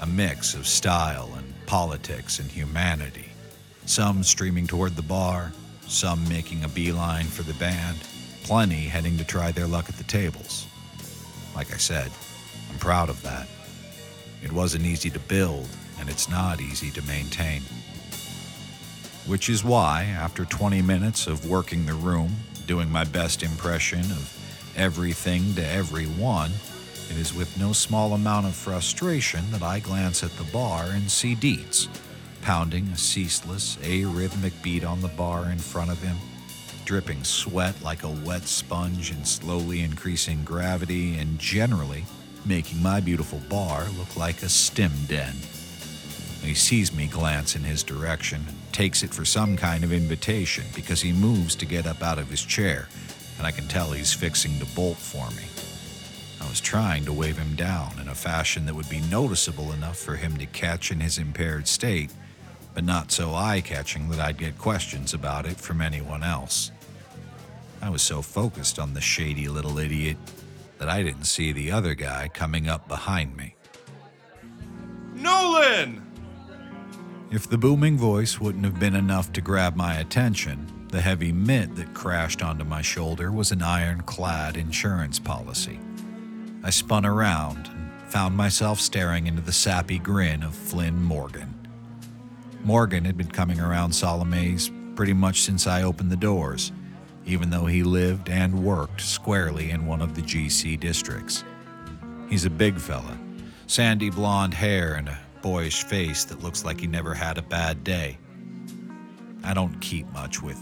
a mix of style and politics and humanity, some streaming toward the bar, some making a beeline for the band, plenty heading to try their luck at the tables. Like I said, I'm proud of that. It wasn't easy to build, and it's not easy to maintain. Which is why, after twenty minutes of working the room, doing my best impression of everything to everyone, it is with no small amount of frustration that I glance at the bar and see Dietz, pounding a ceaseless, arrhythmic beat on the bar in front of him, dripping sweat like a wet sponge and slowly increasing gravity, and generally making my beautiful bar look like a stim den. He sees me glance in his direction, takes it for some kind of invitation because he moves to get up out of his chair, and I can tell he's fixing to bolt for me. I was trying to wave him down in a fashion that would be noticeable enough for him to catch in his impaired state, but not so eye-catching that I'd get questions about it from anyone else. I was so focused on the shady little idiot that I didn't see the other guy coming up behind me. Nolan! If the booming voice wouldn't have been enough to grab my attention, the heavy mitt that crashed onto my shoulder was an ironclad insurance policy. I spun around and found myself staring into the sappy grin of Flynn Morgan. Morgan had been coming around Salome's pretty much since I opened the doors, even though he lived and worked squarely in one of the G C districts. He's a big fella, sandy blonde hair and a boyish face that looks like he never had a bad day. I don't keep much with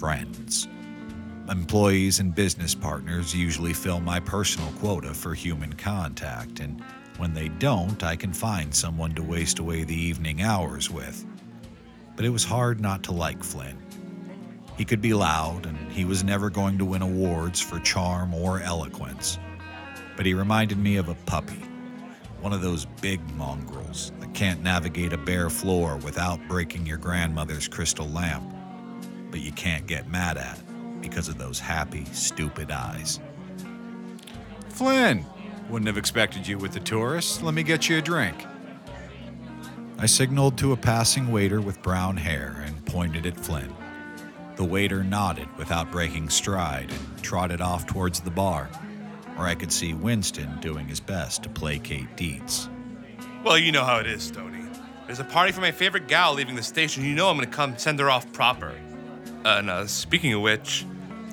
friends. Employees and business partners usually fill my personal quota for human contact, and when they don't, I can find someone to waste away the evening hours with. But it was hard not to like Flynn. He could be loud, and he was never going to win awards for charm or eloquence. But he reminded me of a puppy, one of those big mongrels that can't navigate a bare floor without breaking your grandmother's crystal lamp, but you can't get mad at because of those happy, stupid eyes. Flynn, wouldn't have expected you with the tourists. Let me get you a drink. I signaled to a passing waiter with brown hair and pointed at Flynn. The waiter nodded without breaking stride and trotted off towards the bar, or I could see Winston doing his best to placate Dietz. Well, you know how it is, Stoney. There's a party for my favorite gal leaving the station. You know I'm gonna come send her off proper. Uh, and uh, speaking of which,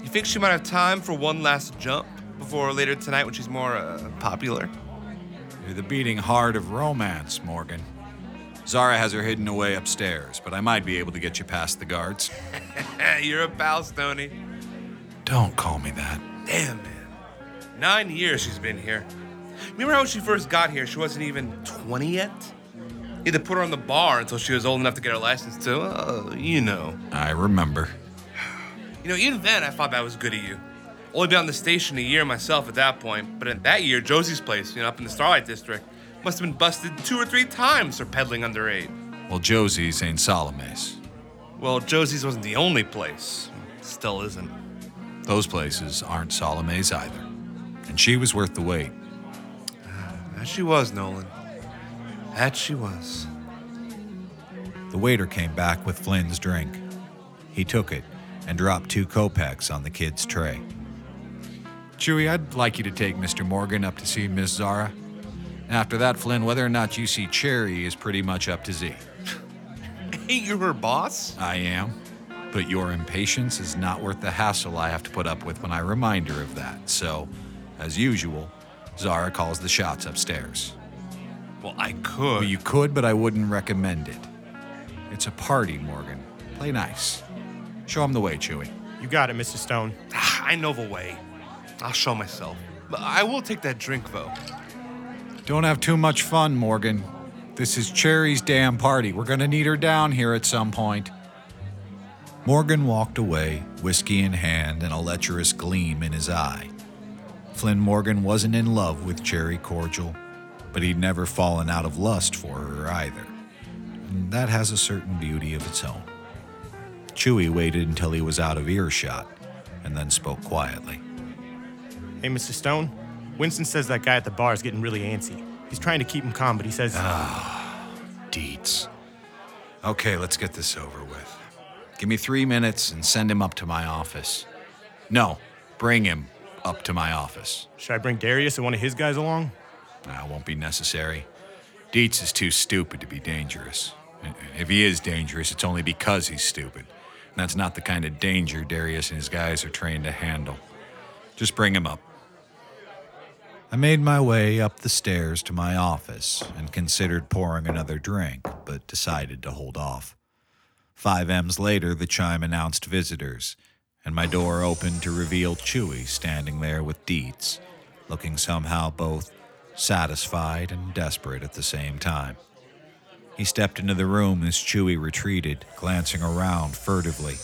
you think she might have time for one last jump before later tonight when she's more uh, popular? You're the beating heart of romance, Morgan. Zara has her hidden away upstairs, but I might be able to get you past the guards. You're a pal, Stoney. Don't call me that. Damn, man. Nine years she's been here. Remember how when she first got here, she wasn't even twenty yet? You had to put her on the bar until she was old enough to get her license too. Uh, you know. I remember. You know, even then I thought that was good of you. Only been on the station a year myself at that point, but in that year, Josie's place, you know, up in the Starlight District, must have been busted two or three times for peddling underage. Well, Josie's ain't Salome's. Well, Josie's wasn't the only place. Still isn't. Those places aren't Salome's either. And she was worth the wait. That she was, Nolan. That she was. The waiter came back with Flynn's drink. He took it and dropped two kopecks on the kid's tray. Chewy, I'd like you to take Mister Morgan up to see Miss Zara. After that, Flynn, whether or not you see Cherry is pretty much up to Z. Ain't you her boss? I am. But your impatience is not worth the hassle I have to put up with when I remind her of that. So, as usual, Zara calls the shots upstairs. Well, I could. Well, you could, but I wouldn't recommend it. It's a party, Morgan. Play nice. Show him the way, Chewy. You got it, Missus Stone. I know the way. I'll show myself. But I will take that drink, though. Don't have too much fun, Morgan. This is Cherry's damn party. We're gonna need her down here at some point. Morgan walked away, whiskey in hand and a lecherous gleam in his eye. Flynn Morgan wasn't in love with Cherry Cordial, but he'd never fallen out of lust for her either. And that has a certain beauty of its own. Chewy waited until he was out of earshot and then spoke quietly. Hey, Mister Stone, Winston says that guy at the bar is getting really antsy. He's trying to keep him calm, but he says... Ah, Dietz. Okay, let's get this over with. Give me three minutes and send him up to my office. No, bring him up to my office. Should I bring Darius and one of his guys along? Nah, it won't be necessary. Dietz is too stupid to be dangerous. And if he is dangerous, it's only because he's stupid. And that's not the kind of danger Darius and his guys are trained to handle. Just bring him up. I made my way up the stairs to my office and considered pouring another drink, but decided to hold off. Five M's later, the chime announced visitors, and my door opened to reveal Chewy standing there with Dietz, looking somehow both satisfied and desperate at the same time. He stepped into the room as Chewy retreated, glancing around furtively.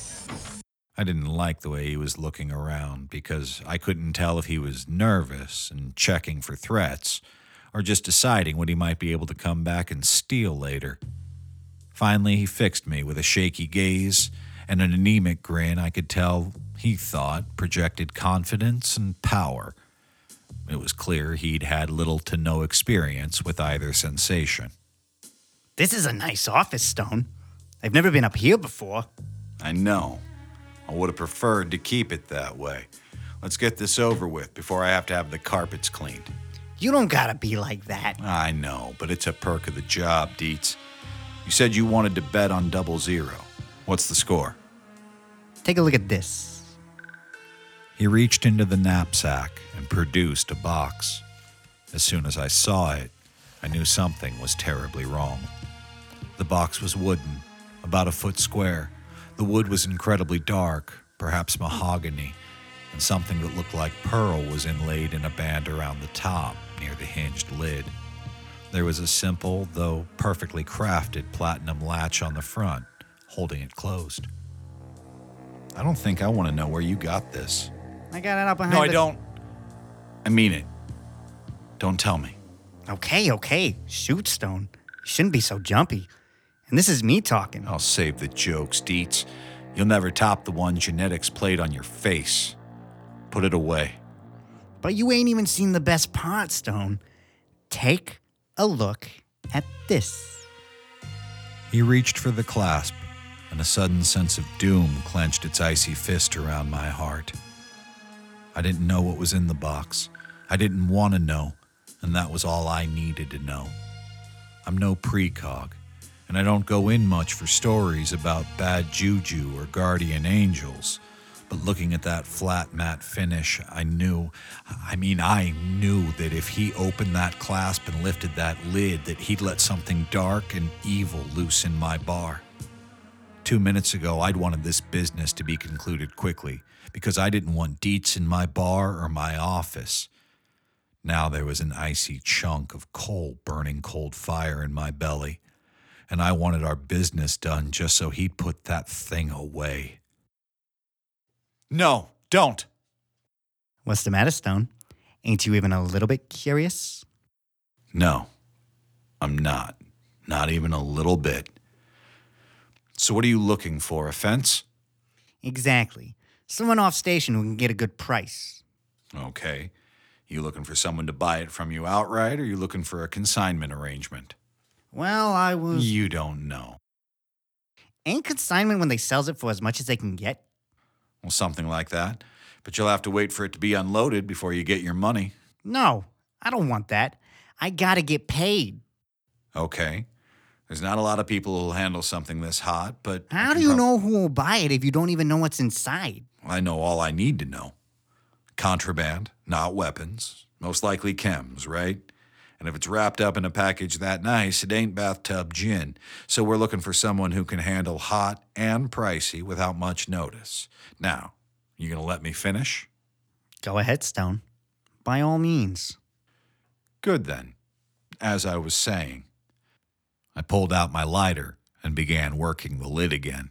I didn't like the way he was looking around because I couldn't tell if he was nervous and checking for threats or just deciding what he might be able to come back and steal later. Finally, he fixed me with a shaky gaze and an anemic grin I could tell he thought projected confidence and power. It was clear he'd had little to no experience with either sensation. This is a nice office, Stone. I've never been up here before. I know. I would have preferred to keep it that way. Let's get this over with before I have to have the carpets cleaned. You don't gotta be like that. I know, but it's a perk of the job, Dietz. You said you wanted to bet on double zero. What's the score? Take a look at this. He reached into the knapsack and produced a box. As soon as I saw it, I knew something was terribly wrong. The box was wooden, about a foot square. The wood was incredibly dark, perhaps mahogany, and something that looked like pearl was inlaid in a band around the top, near the hinged lid. There was a simple, though perfectly crafted, platinum latch on the front, holding it closed. I don't think I want to know where you got this. I got it up behind No, I the- don't. I mean it. Don't tell me. Okay, okay. Shoot, Stone. You shouldn't be so jumpy. And this is me talking. I'll save the jokes, Dietz. You'll never top the one genetics played on your face. Put it away. But you ain't even seen the best part, Stone. Take a look at this. He reached for the clasp, and a sudden sense of doom clenched its icy fist around my heart. I didn't know what was in the box. I didn't want to know, and that was all I needed to know. I'm no precog, and I don't go in much for stories about bad juju or guardian angels, but looking at that flat matte finish, I knew, I mean, I knew that if he opened that clasp and lifted that lid, that he'd let something dark and evil loose in my bar. Two minutes ago, I'd wanted this business to be concluded quickly, because I didn't want Dietz in my bar or my office. Now there was an icy chunk of coal burning cold fire in my belly, and I wanted our business done just so he'd put that thing away. No, don't. What's the matter, Stone? Ain't you even a little bit curious? No, I'm not. Not even a little bit. So what are you looking for, a fence? Exactly. Someone off station who can get a good price. Okay. You looking for someone to buy it from you outright, or you looking for a consignment arrangement? Well, I was... You don't know. Ain't consignment when they sells it for as much as they can get? Well, something like that. But you'll have to wait for it to be unloaded before you get your money. No, I don't want that. I gotta get paid. Okay. There's not a lot of people who'll handle something this hot, but... How do you prob- know who will buy it if you don't even know what's inside? I know all I need to know. Contraband, not weapons, most likely chems, right? And if it's wrapped up in a package that nice, it ain't bathtub gin. So we're looking for someone who can handle hot and pricey without much notice. Now, you gonna let me finish? Go ahead, Stone. By all means. Good then. As I was saying, I pulled out my lighter and began working the lid again.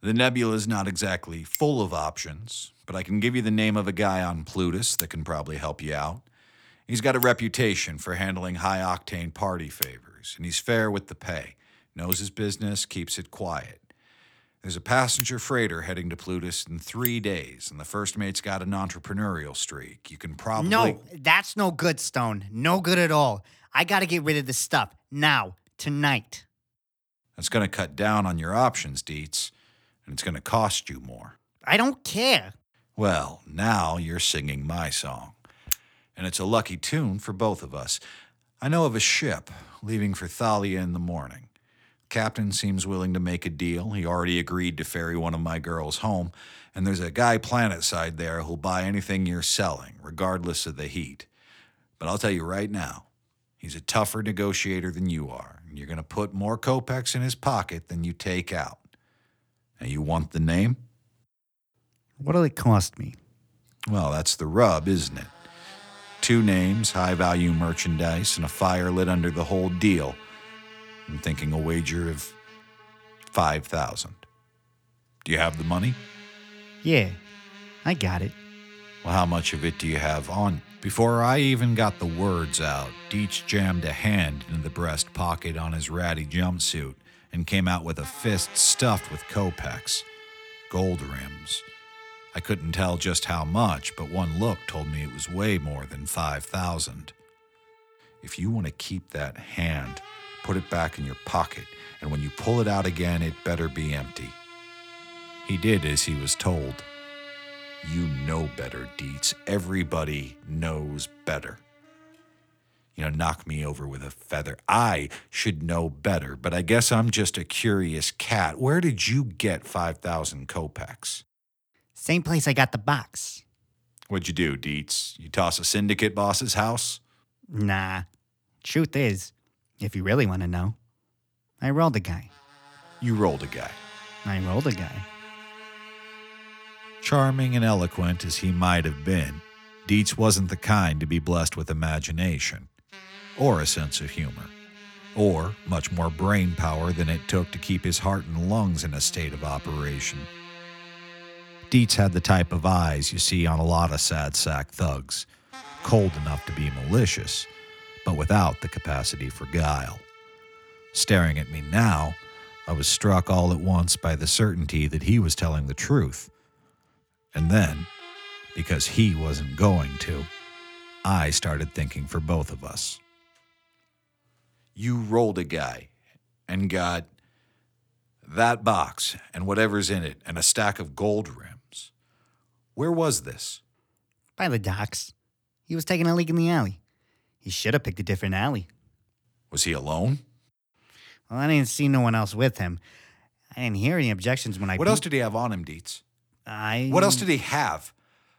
The nebula's not exactly full of options, but I can give you the name of a guy on Plutus that can probably help you out. He's got a reputation for handling high-octane party favors, and he's fair with the pay. Knows his business, keeps it quiet. There's a passenger freighter heading to Plutus in three days, and the first mate's got an entrepreneurial streak. You can probably... No, that's no good, Stone. No good at all. I gotta get rid of this stuff. Now. Tonight. That's gonna cut down on your options, Dietz, and it's gonna cost you more. I don't care. Well, now you're singing my song. And it's a lucky tune for both of us. I know of a ship leaving for Thalia in the morning. Captain seems willing to make a deal. He already agreed to ferry one of my girls home. And there's a guy planetside there who'll buy anything you're selling, regardless of the heat. But I'll tell you right now, he's a tougher negotiator than you are. And you're going to put more kopecks in his pocket than you take out. Now, you want the name? What'll it cost me? Well, that's the rub, isn't it? Two names, high-value merchandise, and a fire lit under the whole deal. I'm thinking a wager of five thousand dollars. Do you have the money? Yeah, I got it. Well, how much of it do you have on? Before I even got the words out, Dietz jammed a hand into the breast pocket on his ratty jumpsuit and came out with a fist stuffed with kopecks, gold rims. I couldn't tell just how much, but one look told me it was way more than five thousand. If you want to keep that hand, put it back in your pocket, and when you pull it out again, it better be empty. He did as he was told. You know better, Dietz. Everybody knows better. You know, knock me over with a feather. I should know better, but I guess I'm just a curious cat. Where did you get five thousand kopecks? Same place I got the box. What'd you do, Dietz? You toss a syndicate boss's house? Nah. Truth is, if you really want to know, I rolled a guy. You rolled a guy? I rolled a guy. Charming and eloquent as he might have been, Dietz wasn't the kind to be blessed with imagination, or a sense of humor, or much more brain power than it took to keep his heart and lungs in a state of operation. Dietz had the type of eyes you see on a lot of sad sack thugs, cold enough to be malicious, but without the capacity for guile. Staring at me now, I was struck all at once by the certainty that he was telling the truth. And then, because he wasn't going to, I started thinking for both of us. You rolled a guy and got that box and whatever's in it and a stack of gold rims. Where was this? By the docks. He was taking a leak in the alley. He should have picked a different alley. Was he alone? Well, I didn't see no one else with him. I didn't hear any objections when I... What pe- else did he have on him, Dietz? I... What else did he have?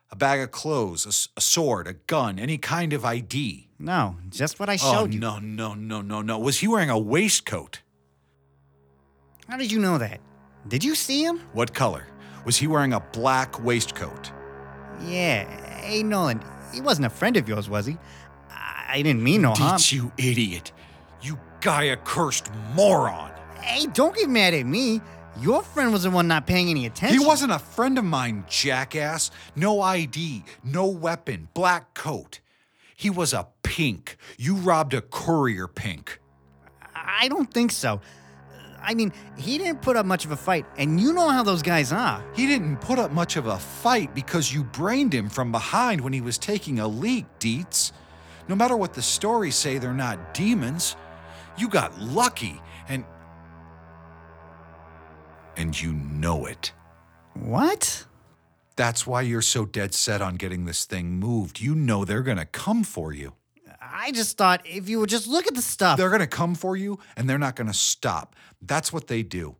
A bag of clothes, a, a sword, a gun, any kind of I D? No, just what I showed oh, you. no, no, no, no, no. Was he wearing a waistcoat? How did you know that? Did you see him? What color? Was he wearing a black waistcoat? Yeah. Hey, Nolan, he wasn't a friend of yours, was he? I didn't mean no Dietz, harm. You idiot. You Gaia-cursed moron. Hey, don't get mad at me. Your friend was the one not paying any attention. He wasn't a friend of mine, jackass. No I D, no weapon, black coat. He was a pink. You robbed a courier pink. I don't think so. I mean, he didn't put up much of a fight, and you know how those guys are. He didn't put up much of a fight because you brained him from behind when he was taking a leak, Dietz. No matter what the stories say, they're not demons. You got lucky, and... And you know it. What? That's why you're so dead set on getting this thing moved. You know they're going to come for you. I just thought if you would just look at the stuff. They're going to come for you, and they're not going to stop. That's what they do.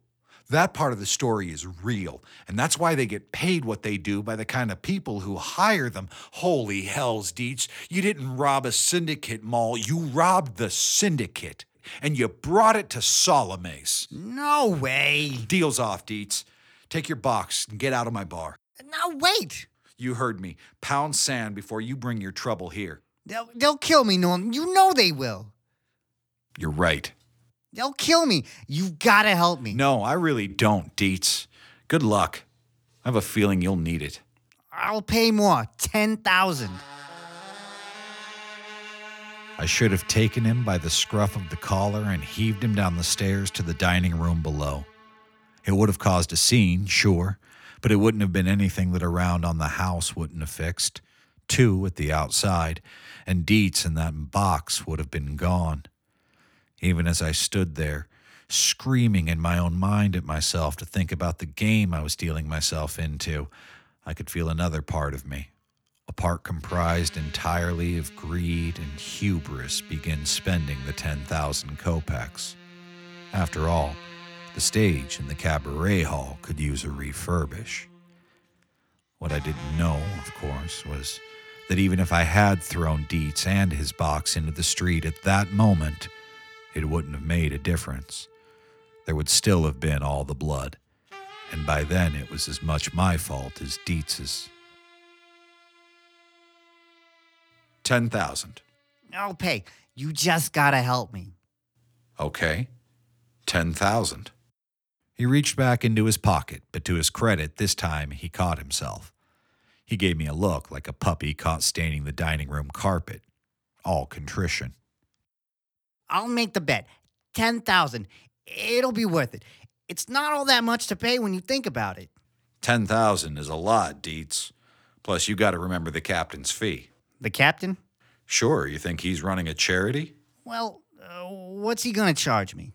That part of the story is real, and that's why they get paid what they do by the kind of people who hire them. Holy hells, Dietz. You didn't rob a syndicate mall. You robbed the syndicate, and you brought it to Salome's. No way. Deal's off, Dietz. Take your box and get out of my bar. No, wait. You heard me. Pound sand before you bring your trouble here. They'll, they'll kill me, Nolan. You know they will. You're right. They'll kill me. You've got to help me. No, I really don't, Dietz. Good luck. I have a feeling you'll need it. I'll pay more. ten thousand dollars. I should have taken him by the scruff of the collar and heaved him down the stairs to the dining room below. It would have caused a scene, sure, but it wouldn't have been anything that a round on the house wouldn't have fixed. Two at the outside, and Dietz in that box would have been gone. Even as I stood there, screaming in my own mind at myself to think about the game I was dealing myself into, I could feel another part of me, a part comprised entirely of greed and hubris, begin spending the ten thousand kopecks. After all, the stage in the cabaret hall could use a refurbish. What I didn't know, of course, was that even if I had thrown Dietz and his box into the street at that moment, it wouldn't have made a difference. There would still have been all the blood, and by then it was as much my fault as Dietz's. Ten thousand. I'll pay. You just gotta help me. Okay. Ten thousand. He reached back into his pocket, but to his credit, this time he caught himself. He gave me a look like a puppy caught staining the dining room carpet. All contrition. I'll make the bet. ten thousand dollars. It'll be worth it. It's not all that much to pay when you think about it. ten thousand dollars is a lot, Dietz. Plus, you got to remember the captain's fee. The captain? Sure. You think he's running a charity? Well, uh, what's he going to charge me?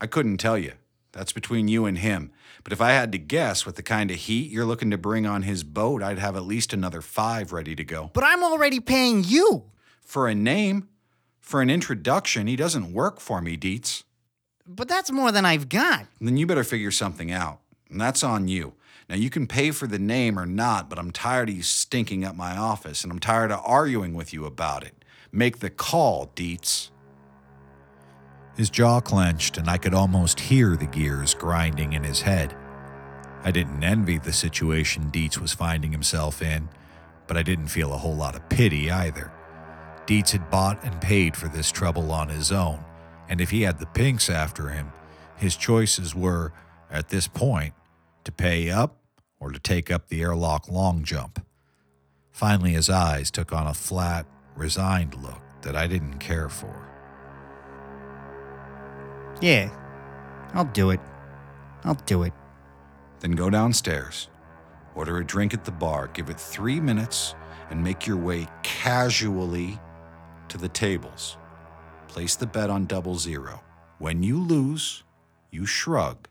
I couldn't tell you. That's between you and him. But if I had to guess with the kind of heat you're looking to bring on his boat, I'd have at least another five ready to go. But I'm already paying you. For a name. For an introduction, he doesn't work for me, Dietz. But that's more than I've got. Then you better figure something out, and that's on you. Now, you can pay for the name or not, but I'm tired of you stinking up my office, and I'm tired of arguing with you about it. Make the call, Dietz. His jaw clenched, and I could almost hear the gears grinding in his head. I didn't envy the situation Dietz was finding himself in, but I didn't feel a whole lot of pity either. Dietz had bought and paid for this trouble on his own, and if he had the pinks after him, his choices were, at this point, to pay up or to take up the airlock long jump. Finally, his eyes took on a flat, resigned look that I didn't care for. Yeah, I'll do it. I'll do it. Then go downstairs, order a drink at the bar, give it three minutes, and make your way casually to the tables. Place the bet on double zero. When you lose, you shrug,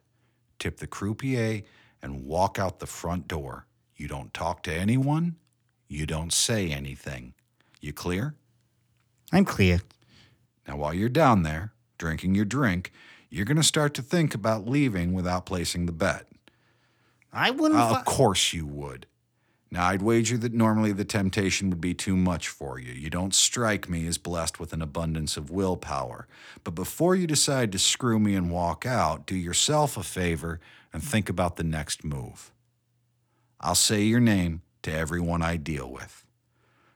tip the croupier, and walk out the front door. You don't talk to anyone. You don't say anything. You clear? I'm clear. Now, while you're down there, drinking your drink, you're going to start to think about leaving without placing the bet. I wouldn't... Uh, of course you would. Now, I'd wager that normally the temptation would be too much for you. You don't strike me as blessed with an abundance of willpower. But before you decide to screw me and walk out, do yourself a favor and think about the next move. I'll say your name to everyone I deal with.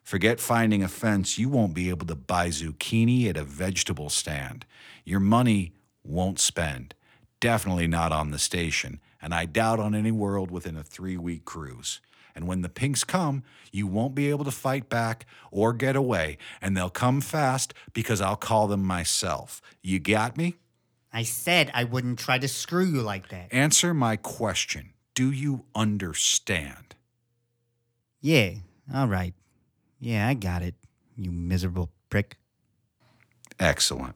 Forget finding a fence. You won't be able to buy zucchini at a vegetable stand. Your money won't spend. Definitely not on the station, and I doubt on any world within a three-week cruise. And when the pinks come, you won't be able to fight back or get away, and they'll come fast because I'll call them myself. You got me? I said I wouldn't try to screw you like that. Answer my question. Do you understand? Yeah, all right. Yeah, I got it, you miserable prick. Excellent.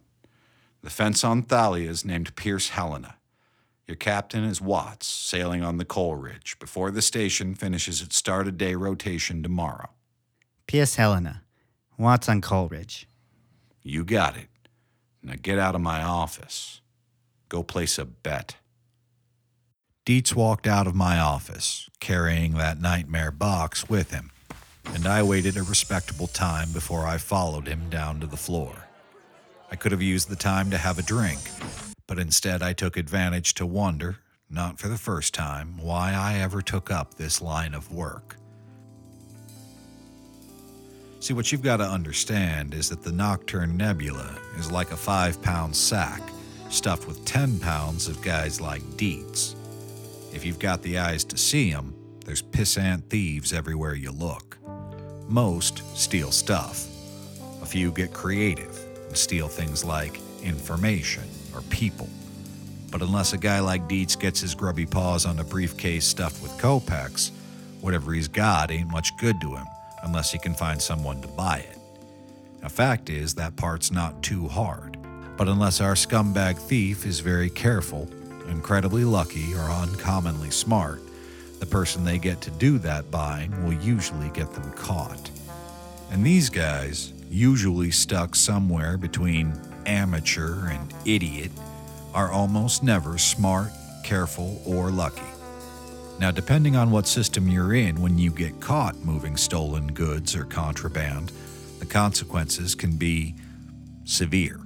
The fence on Thalia is named Pierce Helena. Your captain is Watts, sailing on the Coleridge, before the station finishes its start-a-day rotation tomorrow. Pierce Helena, Watts on Coleridge. You got it. Now get out of my office. Go place a bet. Dietz walked out of my office, carrying that nightmare box with him, and I waited a respectable time before I followed him down to the floor. I could have used the time to have a drink, but instead I took advantage to wonder, not for the first time, why I ever took up this line of work. See, what you've got to understand is that the Nocturne Nebula is like a five-pound sack stuffed with ten pounds of guys like Dietz. If you've got the eyes to see them, there's pissant thieves everywhere you look. Most steal stuff. A few get creative and steal things like information or people. But unless a guy like Dietz gets his grubby paws on a briefcase stuffed with kopecks, whatever he's got ain't much good to him unless he can find someone to buy it. The fact is, that part's not too hard. But unless our scumbag thief is very careful, incredibly lucky, or uncommonly smart, the person they get to do that buying will usually get them caught. And these guys, usually stuck somewhere between amateur and idiot, are almost never smart, careful, or lucky. Now, depending on what system you're in, when you get caught moving stolen goods or contraband, the consequences can be severe.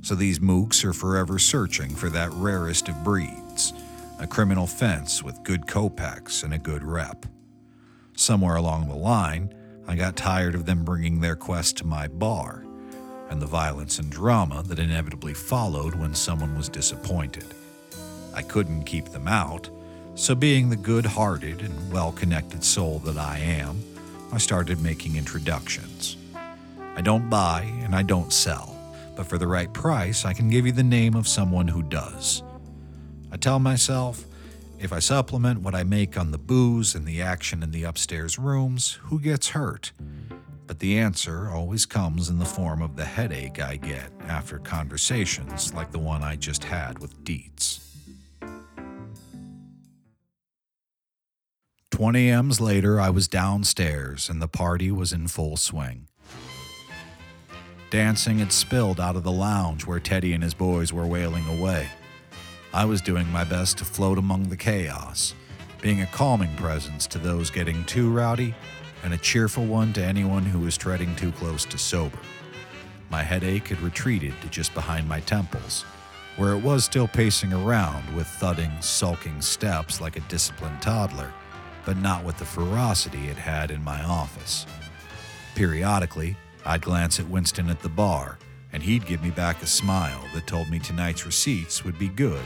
So these mooks are forever searching for that rarest of breeds, a criminal fence with good kopecks and a good rep. Somewhere along the line, I got tired of them bringing their quest to my bar, and the violence and drama that inevitably followed when someone was disappointed. I couldn't keep them out, so being the good-hearted and well-connected soul that I am, I started making introductions. I don't buy and I don't sell, but for the right price, I can give you the name of someone who does. I tell myself, if I supplement what I make on the booze and the action in the upstairs rooms, who gets hurt? But the answer always comes in the form of the headache I get after conversations like the one I just had with Dietz. twenty M's later, I was downstairs and the party was in full swing. Dancing had spilled out of the lounge where Teddy and his boys were wailing away. I was doing my best to float among the chaos, being a calming presence to those getting too rowdy and a cheerful one to anyone who was treading too close to sober. My headache had retreated to just behind my temples, where it was still pacing around with thudding, sulking steps like a disciplined toddler, but not with the ferocity it had in my office. Periodically, I'd glance at Winston at the bar, and he'd give me back a smile that told me tonight's receipts would be good.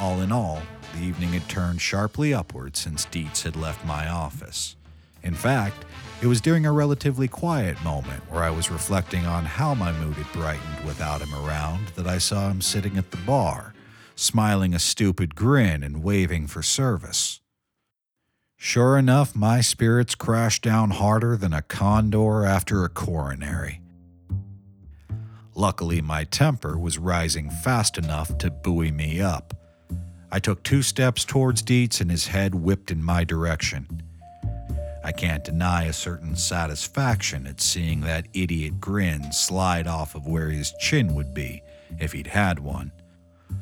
All in all, the evening had turned sharply upward since Dietz had left my office. In fact, it was during a relatively quiet moment where I was reflecting on how my mood had brightened without him around that I saw him sitting at the bar, smiling a stupid grin and waving for service. Sure enough, my spirits crashed down harder than a condor after a coronary. Luckily, my temper was rising fast enough to buoy me up. I took two steps towards Dietz and his head whipped in my direction. I can't deny a certain satisfaction at seeing that idiot grin slide off of where his chin would be if he'd had one.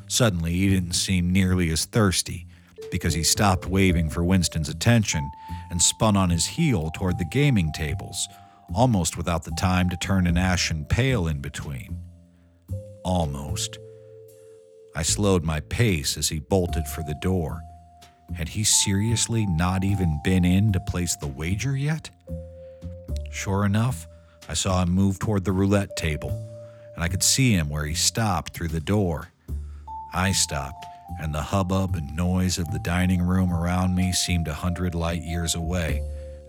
Suddenly, he didn't seem nearly as thirsty, because he stopped waving for Winston's attention and spun on his heel toward the gaming tables, almost without the time to turn an ashen pail in between. Almost. I slowed my pace as he bolted for the door. Had he seriously not even been in to place the wager yet? Sure enough, I saw him move toward the roulette table, and I could see him where he stopped through the door. I stopped, and the hubbub and noise of the dining room around me seemed a hundred light years away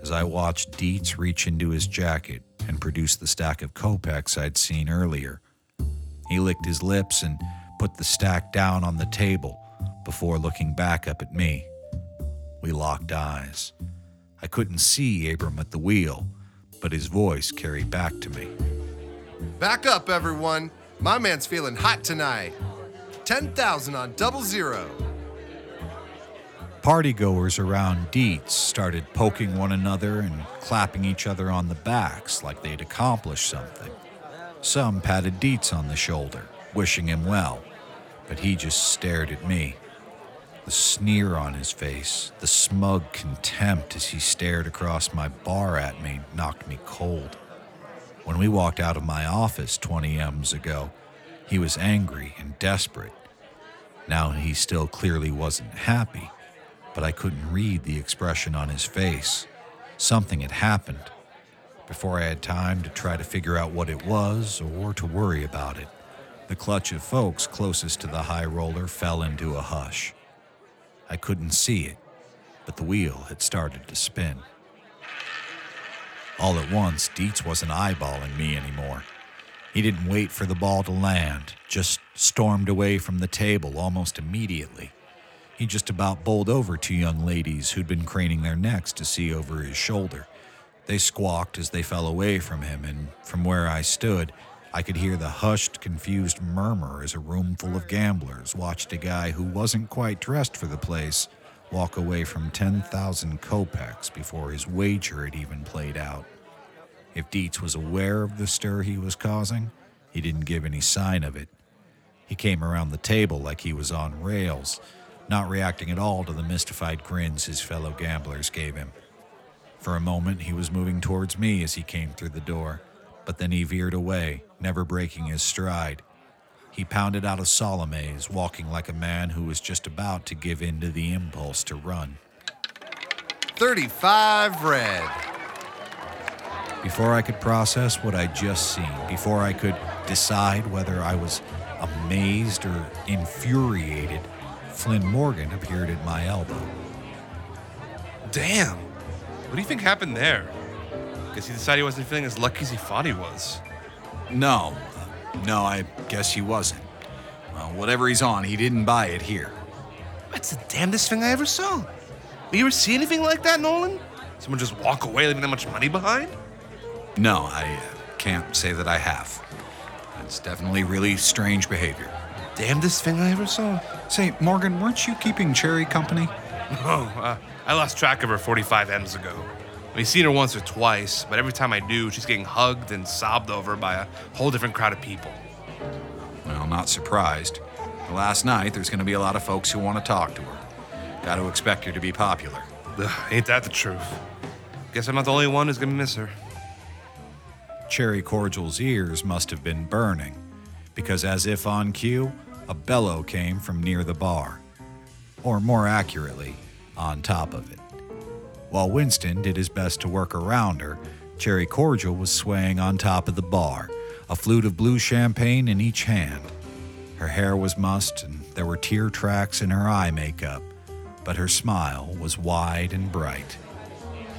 as I watched Dietz reach into his jacket and produce the stack of kopecks I'd seen earlier. He licked his lips and put the stack down on the table before looking back up at me. We locked eyes. I couldn't see Abram at the wheel, but his voice carried back to me. Back up, everyone. My man's feeling hot tonight. ten thousand on double zero. Partygoers around Dietz started poking one another and clapping each other on the backs like they'd accomplished something. Some patted Dietz on the shoulder, wishing him well, but he just stared at me. The sneer on his face, the smug contempt as he stared across my bar at me, knocked me cold. When we walked out of my office twenty ems ago, he was angry and desperate. Now he still clearly wasn't happy, but I couldn't read the expression on his face. Something had happened before I had time to try to figure out what it was or to worry about it. The clutch of folks closest to the high roller fell into a hush. I couldn't see it, but the wheel had started to spin. All at once, Dietz wasn't eyeballing me anymore. He didn't wait for the ball to land, just stormed away from the table almost immediately. He just about bowled over two young ladies who'd been craning their necks to see over his shoulder. They squawked as they fell away from him, and from where I stood, I could hear the hushed, confused murmur as a room full of gamblers watched a guy who wasn't quite dressed for the place walk away from ten thousand kopecks before his wager had even played out. If Dietz was aware of the stir he was causing, he didn't give any sign of it. He came around the table like he was on rails, not reacting at all to the mystified grins his fellow gamblers gave him. For a moment, he was moving towards me as he came through the door, but then he veered away, never breaking his stride. He pounded out of Salome's, walking like a man who was just about to give in to the impulse to run. thirty-five red. Before I could process what I'd just seen, before I could decide whether I was amazed or infuriated, Flynn Morgan appeared at my elbow. Damn! What do you think happened there? Guess he decided he wasn't feeling as lucky as he thought he was. No. No, I guess he wasn't. Well, whatever he's on, he didn't buy it here. That's the damnedest thing I ever saw. Have you ever seen anything like that, Nolan? Someone just walk away leaving that much money behind? No, I uh, can't say that I have. That's definitely really strange behavior. Damnedest thing I ever saw. Say, Morgan, weren't you keeping Cherry company? No, uh, I lost track of her forty-five ems ago. We've seen her once or twice, but every time I do, she's getting hugged and sobbed over by a whole different crowd of people. Well, not surprised. Last night, there's going to be a lot of folks who want to talk to her. Got to expect her to be popular. Ugh, ain't that the truth? Guess I'm not the only one who's going to miss her. Cherry Cordial's ears must have been burning, because as if on cue, a bellow came from near the bar, or more accurately, on top of it. While Winston did his best to work around her, Cherry Cordial was swaying on top of the bar, a flute of blue champagne in each hand. Her hair was mussed, and there were tear tracks in her eye makeup, but her smile was wide and bright.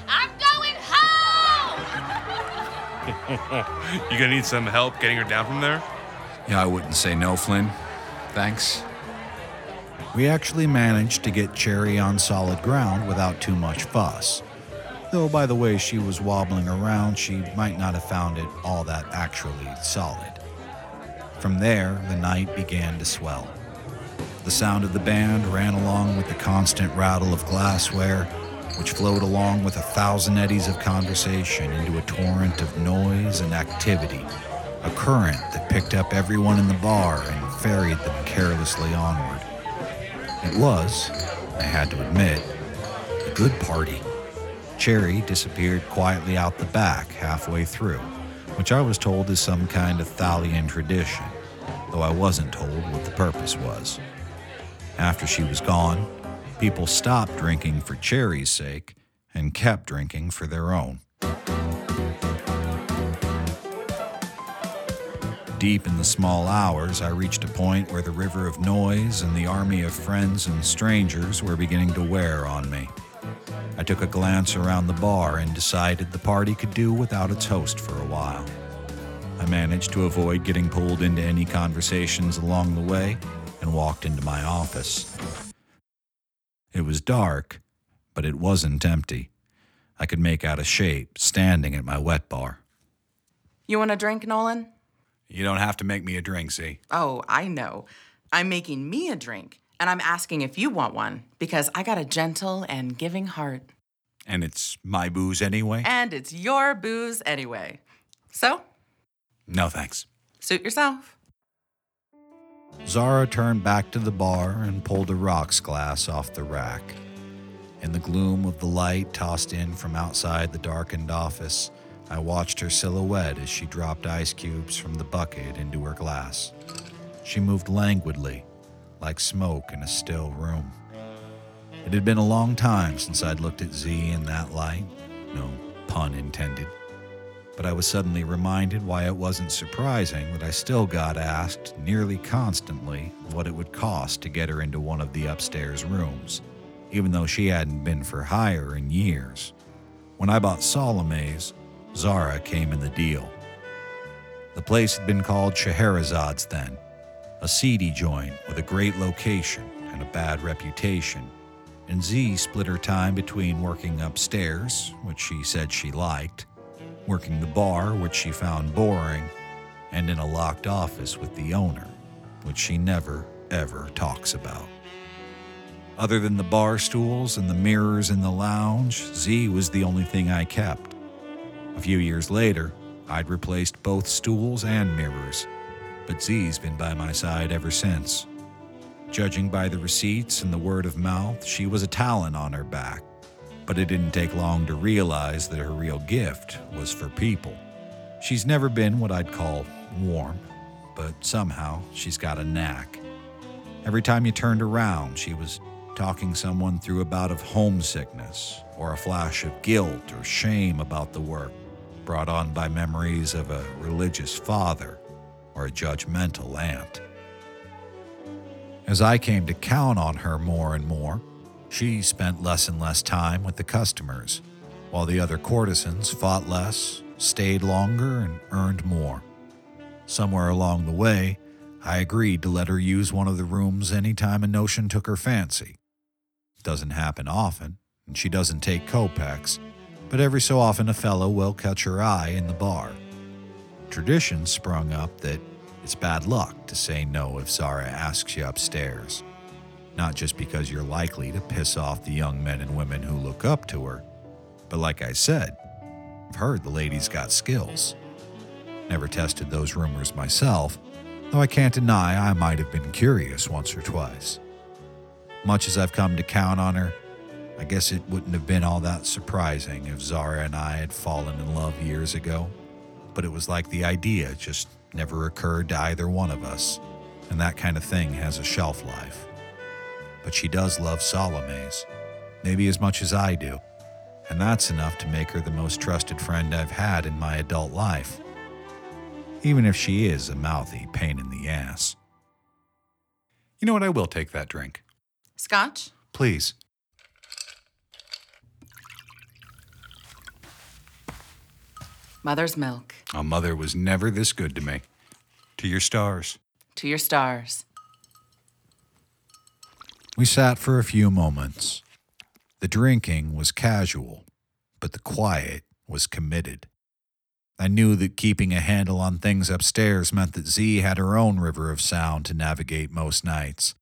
I'm going home! You gonna need some help getting her down from there? Yeah, I wouldn't say no, Flynn. Thanks. We actually managed to get Cherry on solid ground without too much fuss. Though by the way she was wobbling around, she might not have found it all that actually solid. From there, the night began to swell. The sound of the band ran along with the constant rattle of glassware, which flowed along with a thousand eddies of conversation into a torrent of noise and activity, a current that picked up everyone in the bar and ferried them carelessly onward. It was, I had to admit, a good party. Cherry disappeared quietly out the back halfway through, which I was told is some kind of Thalian tradition, though I wasn't told what the purpose was. After she was gone, people stopped drinking for Cherry's sake and kept drinking for their own. Deep in the small hours, I reached a point where the river of noise and the army of friends and strangers were beginning to wear on me. I took a glance around the bar and decided the party could do without its host for a while. I managed to avoid getting pulled into any conversations along the way and walked into my office. It was dark, but it wasn't empty. I could make out a shape standing at my wet bar. You want a drink, Nolan? You don't have to make me a drink, see? Oh, I know. I'm making me a drink. And I'm asking if you want one, because I got a gentle and giving heart. And it's my booze anyway? And it's your booze anyway. So? No, thanks. Suit yourself. Zara turned back to the bar and pulled a rocks glass off the rack. In the gloom of the light tossed in from outside the darkened office, I watched her silhouette as she dropped ice cubes from the bucket into her glass. She moved languidly, like smoke in a still room. It had been a long time since I'd looked at Z in that light, no pun intended, but I was suddenly reminded why it wasn't surprising that I still got asked nearly constantly what it would cost to get her into one of the upstairs rooms, even though she hadn't been for hire in years. When I bought Salome's, Zara came in the deal. The place had been called Scheherazade's then, a seedy joint with a great location and a bad reputation, and Z split her time between working upstairs, which she said she liked, working the bar, which she found boring, and in a locked office with the owner, which she never, ever talks about. Other than the bar stools and the mirrors in the lounge, Z was the only thing I kept. A few years later, I'd replaced both stools and mirrors, but Z's been by my side ever since. Judging by the receipts and the word of mouth, she was a Talon on her back, but it didn't take long to realize that her real gift was for people. She's never been what I'd call warm, but somehow she's got a knack. Every time you turned around, she was talking someone through a bout of homesickness or a flash of guilt or shame about the work, brought on by memories of a religious father or a judgmental aunt. As I came to count on her more and more, she spent less and less time with the customers, while the other courtesans fought less, stayed longer, and earned more. Somewhere along the way, I agreed to let her use one of the rooms anytime a notion took her fancy. It doesn't happen often, and she doesn't take kopecks, but every so often a fellow will catch her eye in the bar. Tradition sprung up that it's bad luck to say no if Zara asks you upstairs, not just because you're likely to piss off the young men and women who look up to her, but like I said, I've heard the lady's got skills. Never tested those rumors myself, though I can't deny I might have been curious once or twice. Much as I've come to count on her, I guess it wouldn't have been all that surprising if Zara and I had fallen in love years ago. But it was like the idea just never occurred to either one of us, and that kind of thing has a shelf life. But she does love Salome's, maybe as much as I do, and that's enough to make her the most trusted friend I've had in my adult life, even if she is a mouthy pain in the ass. You know what, I will take that drink. Scotch? Please. Mother's milk. Oh, Mother was never this good to me. To your stars. To your stars. We sat for a few moments. The drinking was casual, but the quiet was committed. I knew that keeping a handle on things upstairs meant that Z had her own river of sound to navigate most nights,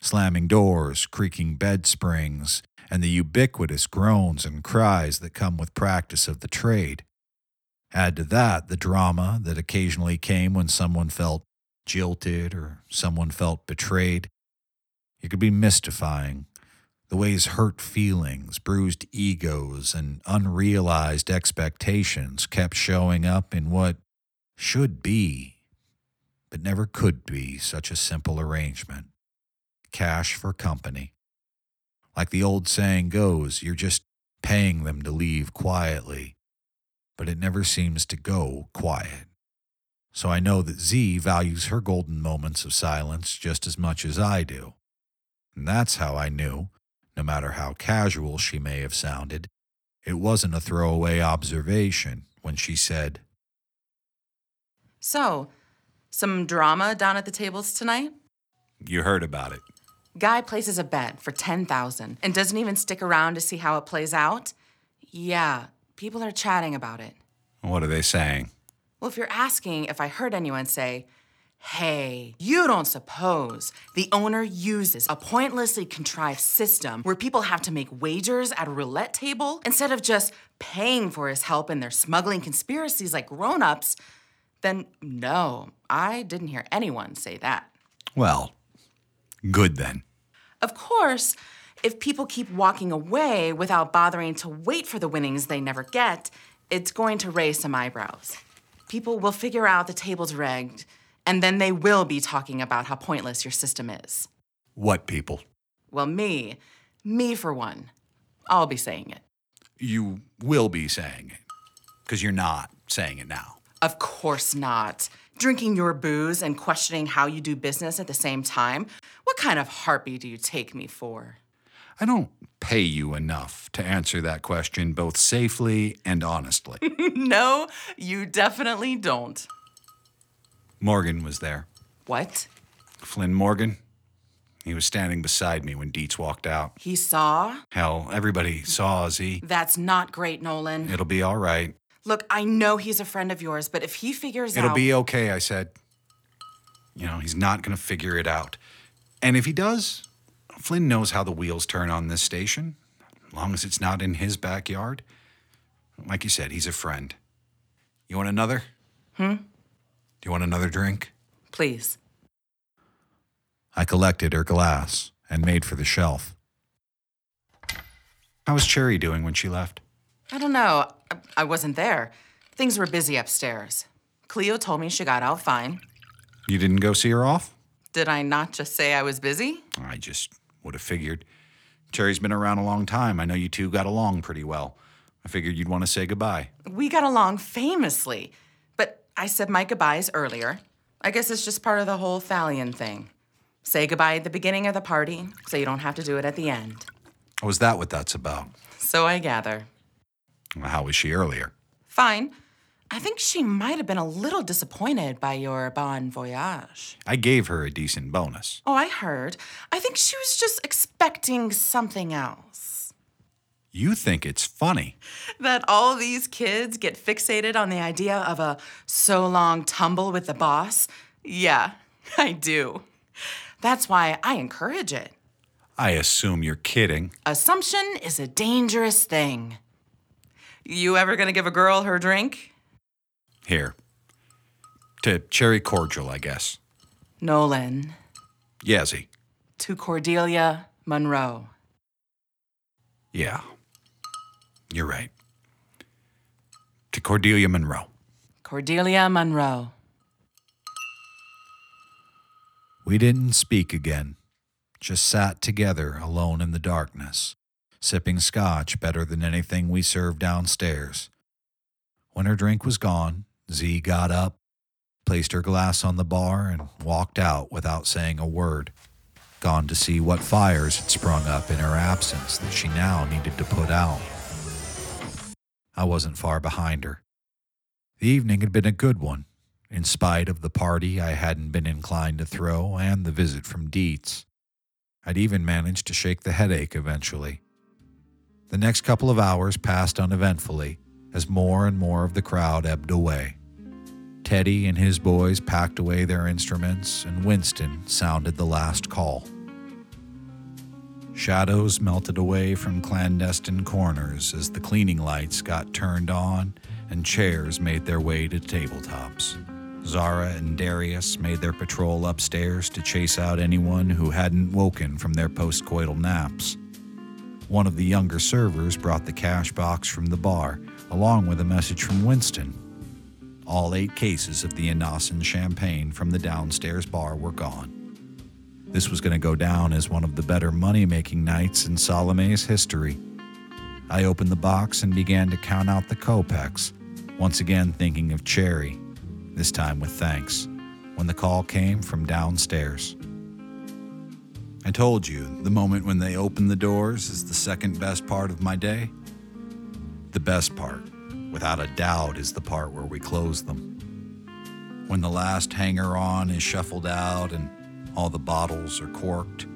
slamming doors, creaking bed springs, and the ubiquitous groans and cries that come with practice of the trade. Add to that the drama that occasionally came when someone felt jilted or someone felt betrayed. It could be mystifying, the ways hurt feelings, bruised egos, and unrealized expectations kept showing up in what should be, but never could be, such a simple arrangement. Cash for company. Like the old saying goes, you're just paying them to leave quietly, but it never seems to go quiet. So I know that Z values her golden moments of silence just as much as I do. And that's how I knew, no matter how casual she may have sounded, it wasn't a throwaway observation when she said, "So, some drama down at the tables tonight?" "You heard about it. Guy places a bet for ten thousand dollars and doesn't even stick around to see how it plays out. Yeah, people are chatting about it." "What are they saying?" "Well, if you're asking if I heard anyone say, 'Hey, you don't suppose the owner uses a pointlessly contrived system where people have to make wagers at a roulette table instead of just paying for his help in their smuggling conspiracies like grown-ups,' then no, I didn't hear anyone say that." "Well, good then." "Of course, if people keep walking away without bothering to wait for the winnings they never get, it's going to raise some eyebrows. People will figure out the table's rigged, and then they will be talking about how pointless your system is." "What people?" "Well, me. Me, for one. I'll be saying it." "You will be saying it, because you're not saying it now." "Of course not. Drinking your booze and questioning how you do business at the same time? What kind of harpy do you take me for?" "I don't pay you enough to answer that question both safely and honestly." "No, you definitely don't." "Morgan was there." "What?" "Flynn Morgan. He was standing beside me when Dietz walked out." "He saw?" "Hell, everybody saw, Z." "That's not great, Nolan." "It'll be all right." "Look, I know he's a friend of yours, but if he figures It'll out... It'll be okay," I said. "You know, he's not going to figure it out. And if he does, Flynn knows how the wheels turn on this station, as long as it's not in his backyard. Like you said, he's a friend. You want another?" "Hmm?" "Do you want another drink?" "Please." I collected her glass and made for the shelf. "How was Cherry doing when she left?" "I don't know. I wasn't there. Things were busy upstairs. Cleo told me she got out fine." "You didn't go see her off?" "Did I not just say I was busy?" "I just would have figured. Cherry's been around a long time. I know you two got along pretty well. I figured you'd want to say goodbye." "We got along famously, but I said my goodbyes earlier. I guess it's just part of the whole Thalian thing. Say goodbye at the beginning of the party, so you don't have to do it at the end." "Oh, is that what that's about?" "So I gather." "How was she earlier?" "Fine. I think she might have been a little disappointed by your bon voyage." "I gave her a decent bonus." "Oh, I heard. I think she was just expecting something else." "You think it's funny that all these kids get fixated on the idea of a so long tumble with the boss?" "Yeah, I do. That's why I encourage it." "I assume you're kidding." "Assumption is a dangerous thing. You ever gonna give a girl her drink?" "Here. To Cherry Cordial, I guess." "Nolan." "Yes, he." "To Cordelia Monroe." "Yeah. You're right. To Cordelia Monroe." "Cordelia Monroe." We didn't speak again. Just sat together alone in the darkness, sipping scotch better than anything we served downstairs. When her drink was gone, Z got up, placed her glass on the bar, and walked out without saying a word, gone to see what fires had sprung up in her absence that she now needed to put out. I wasn't far behind her. The evening had been a good one, in spite of the party I hadn't been inclined to throw and the visit from Dietz. I'd even managed to shake the headache eventually. The next couple of hours passed uneventfully as more and more of the crowd ebbed away. Teddy and his boys packed away their instruments, and Winston sounded the last call. Shadows melted away from clandestine corners as the cleaning lights got turned on and chairs made their way to tabletops. Zara and Darius made their patrol upstairs to chase out anyone who hadn't woken from their postcoital naps. One of the younger servers brought the cash box from the bar, along with a message from Winston. All eight cases of the Anasan champagne from the downstairs bar were gone. This was going to go down as one of the better money-making nights in Salome's history. I opened the box and began to count out the kopecks, once again thinking of Cherry, this time with thanks, when the call came from downstairs. I told you, the moment when they open the doors is the second best part of my day. The best part, without a doubt, is the part where we close them. When the last hanger-on is shuffled out and all the bottles are corked.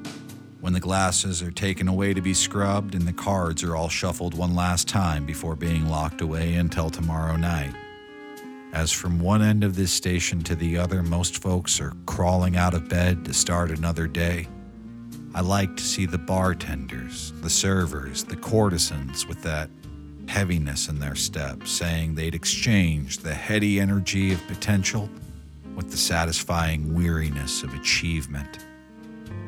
When the glasses are taken away to be scrubbed and the cards are all shuffled one last time before being locked away until tomorrow night. As from one end of this station to the other, most folks are crawling out of bed to start another day. I like to see the bartenders, the servers, the courtesans with that heaviness in their step, saying they'd exchange the heady energy of potential with the satisfying weariness of achievement.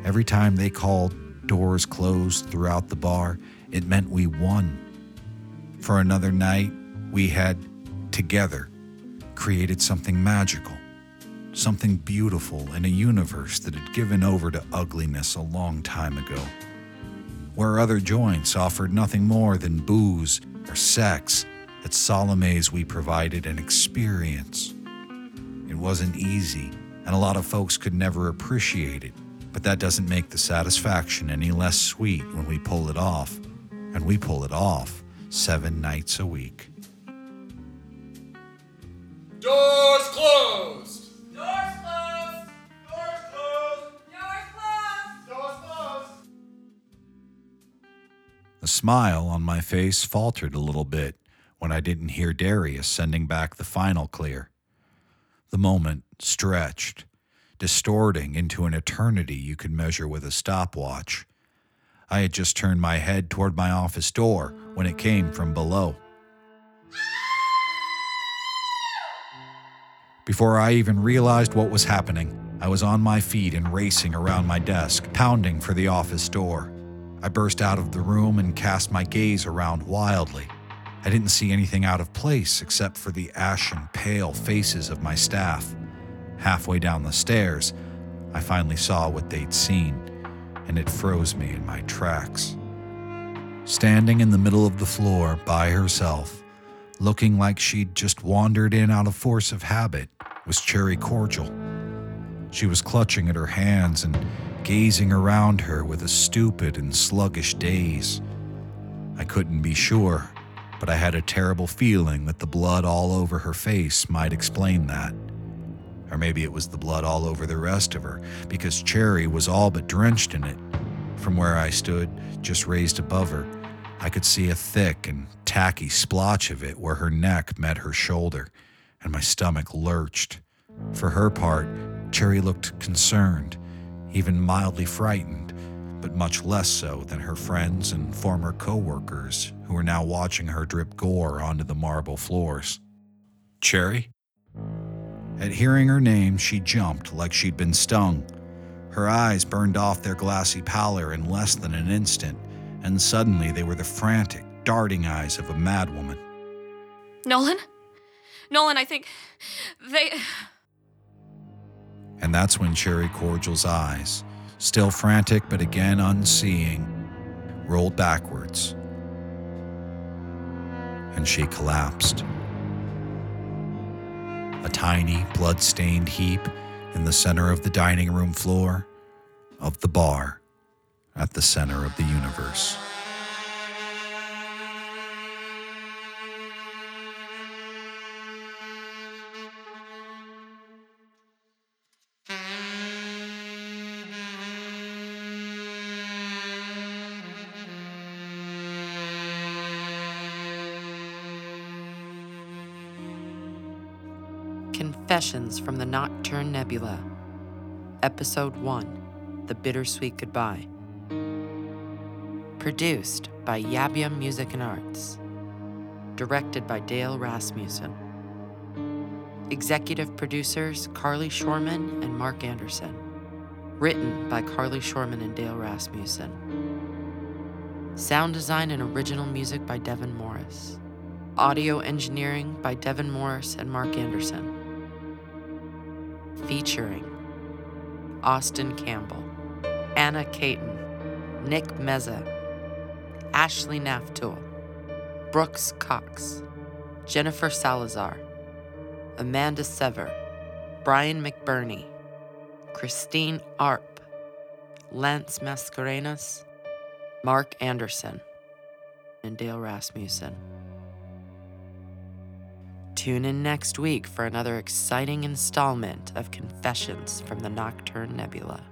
Every time they called doors closed throughout the bar, it meant we won. For another night, we had, together, created something magical. Something beautiful in a universe that had given over to ugliness a long time ago. Where other joints offered nothing more than booze or sex, at Salome's we provided an experience. It wasn't easy, and a lot of folks could never appreciate it, but that doesn't make the satisfaction any less sweet when we pull it off, and we pull it off seven nights a week. Doors closed! Doors closed! Doors closed! Doors closed! Doors closed! The smile on my face faltered a little bit when I didn't hear Darius sending back the final clear. The moment stretched, distorting into an eternity you could measure with a stopwatch. I had just turned my head toward my office door when it came from below. Before I even realized what was happening, I was on my feet and racing around my desk, pounding for the office door. I burst out of the room and cast my gaze around wildly. I didn't see anything out of place except for the ashen, pale faces of my staff. Halfway down the stairs, I finally saw what they'd seen, and it froze me in my tracks. Standing in the middle of the floor by herself, looking like she'd just wandered in out of force of habit, was Cherry Cordial. She was clutching at her hands and gazing around her with a stupid and sluggish daze. I couldn't be sure, but I had a terrible feeling that the blood all over her face might explain that. Or maybe it was the blood all over the rest of her, because Cherry was all but drenched in it. From where I stood, just raised above her, I could see a thick and tacky splotch of it where her neck met her shoulder, and my stomach lurched. For her part, Cherry looked concerned, even mildly frightened, but much less so than her friends and former co-workers who were now watching her drip gore onto the marble floors. Cherry? At hearing her name, she jumped like she'd been stung. Her eyes burned off their glassy pallor in less than an instant, and suddenly they were the frantic, darting eyes of a madwoman. Nolan? Nolan, I think... they... And that's when Cherry Cordial's eyes, still frantic but again unseeing, rolled backwards. And she collapsed. A tiny, blood-stained heap in the center of the dining room floor of the bar. At the center of the universe. Confessions from the Nocturne Nebula, Episode one, The Bittersweet Goodbye. Produced by Yabya Music and Arts. Directed by Dale Rasmussen. Executive producers Carly Shoreman and Mark Anderson. Written by Carly Shoreman and Dale Rasmussen. Sound design and original music by Devin Morris. Audio engineering by Devin Morris and Mark Anderson. Featuring Austin Campbell, Anna Caton, Nick Meza, Ashley Naftool, Brooks Cox, Jennifer Salazar, Amanda Sever, Brian McBurney, Christine Arp, Lance Mascarenas, Mark Anderson, and Dale Rasmussen. Tune in next week for another exciting installment of Confessions from the Nocturne Nebula.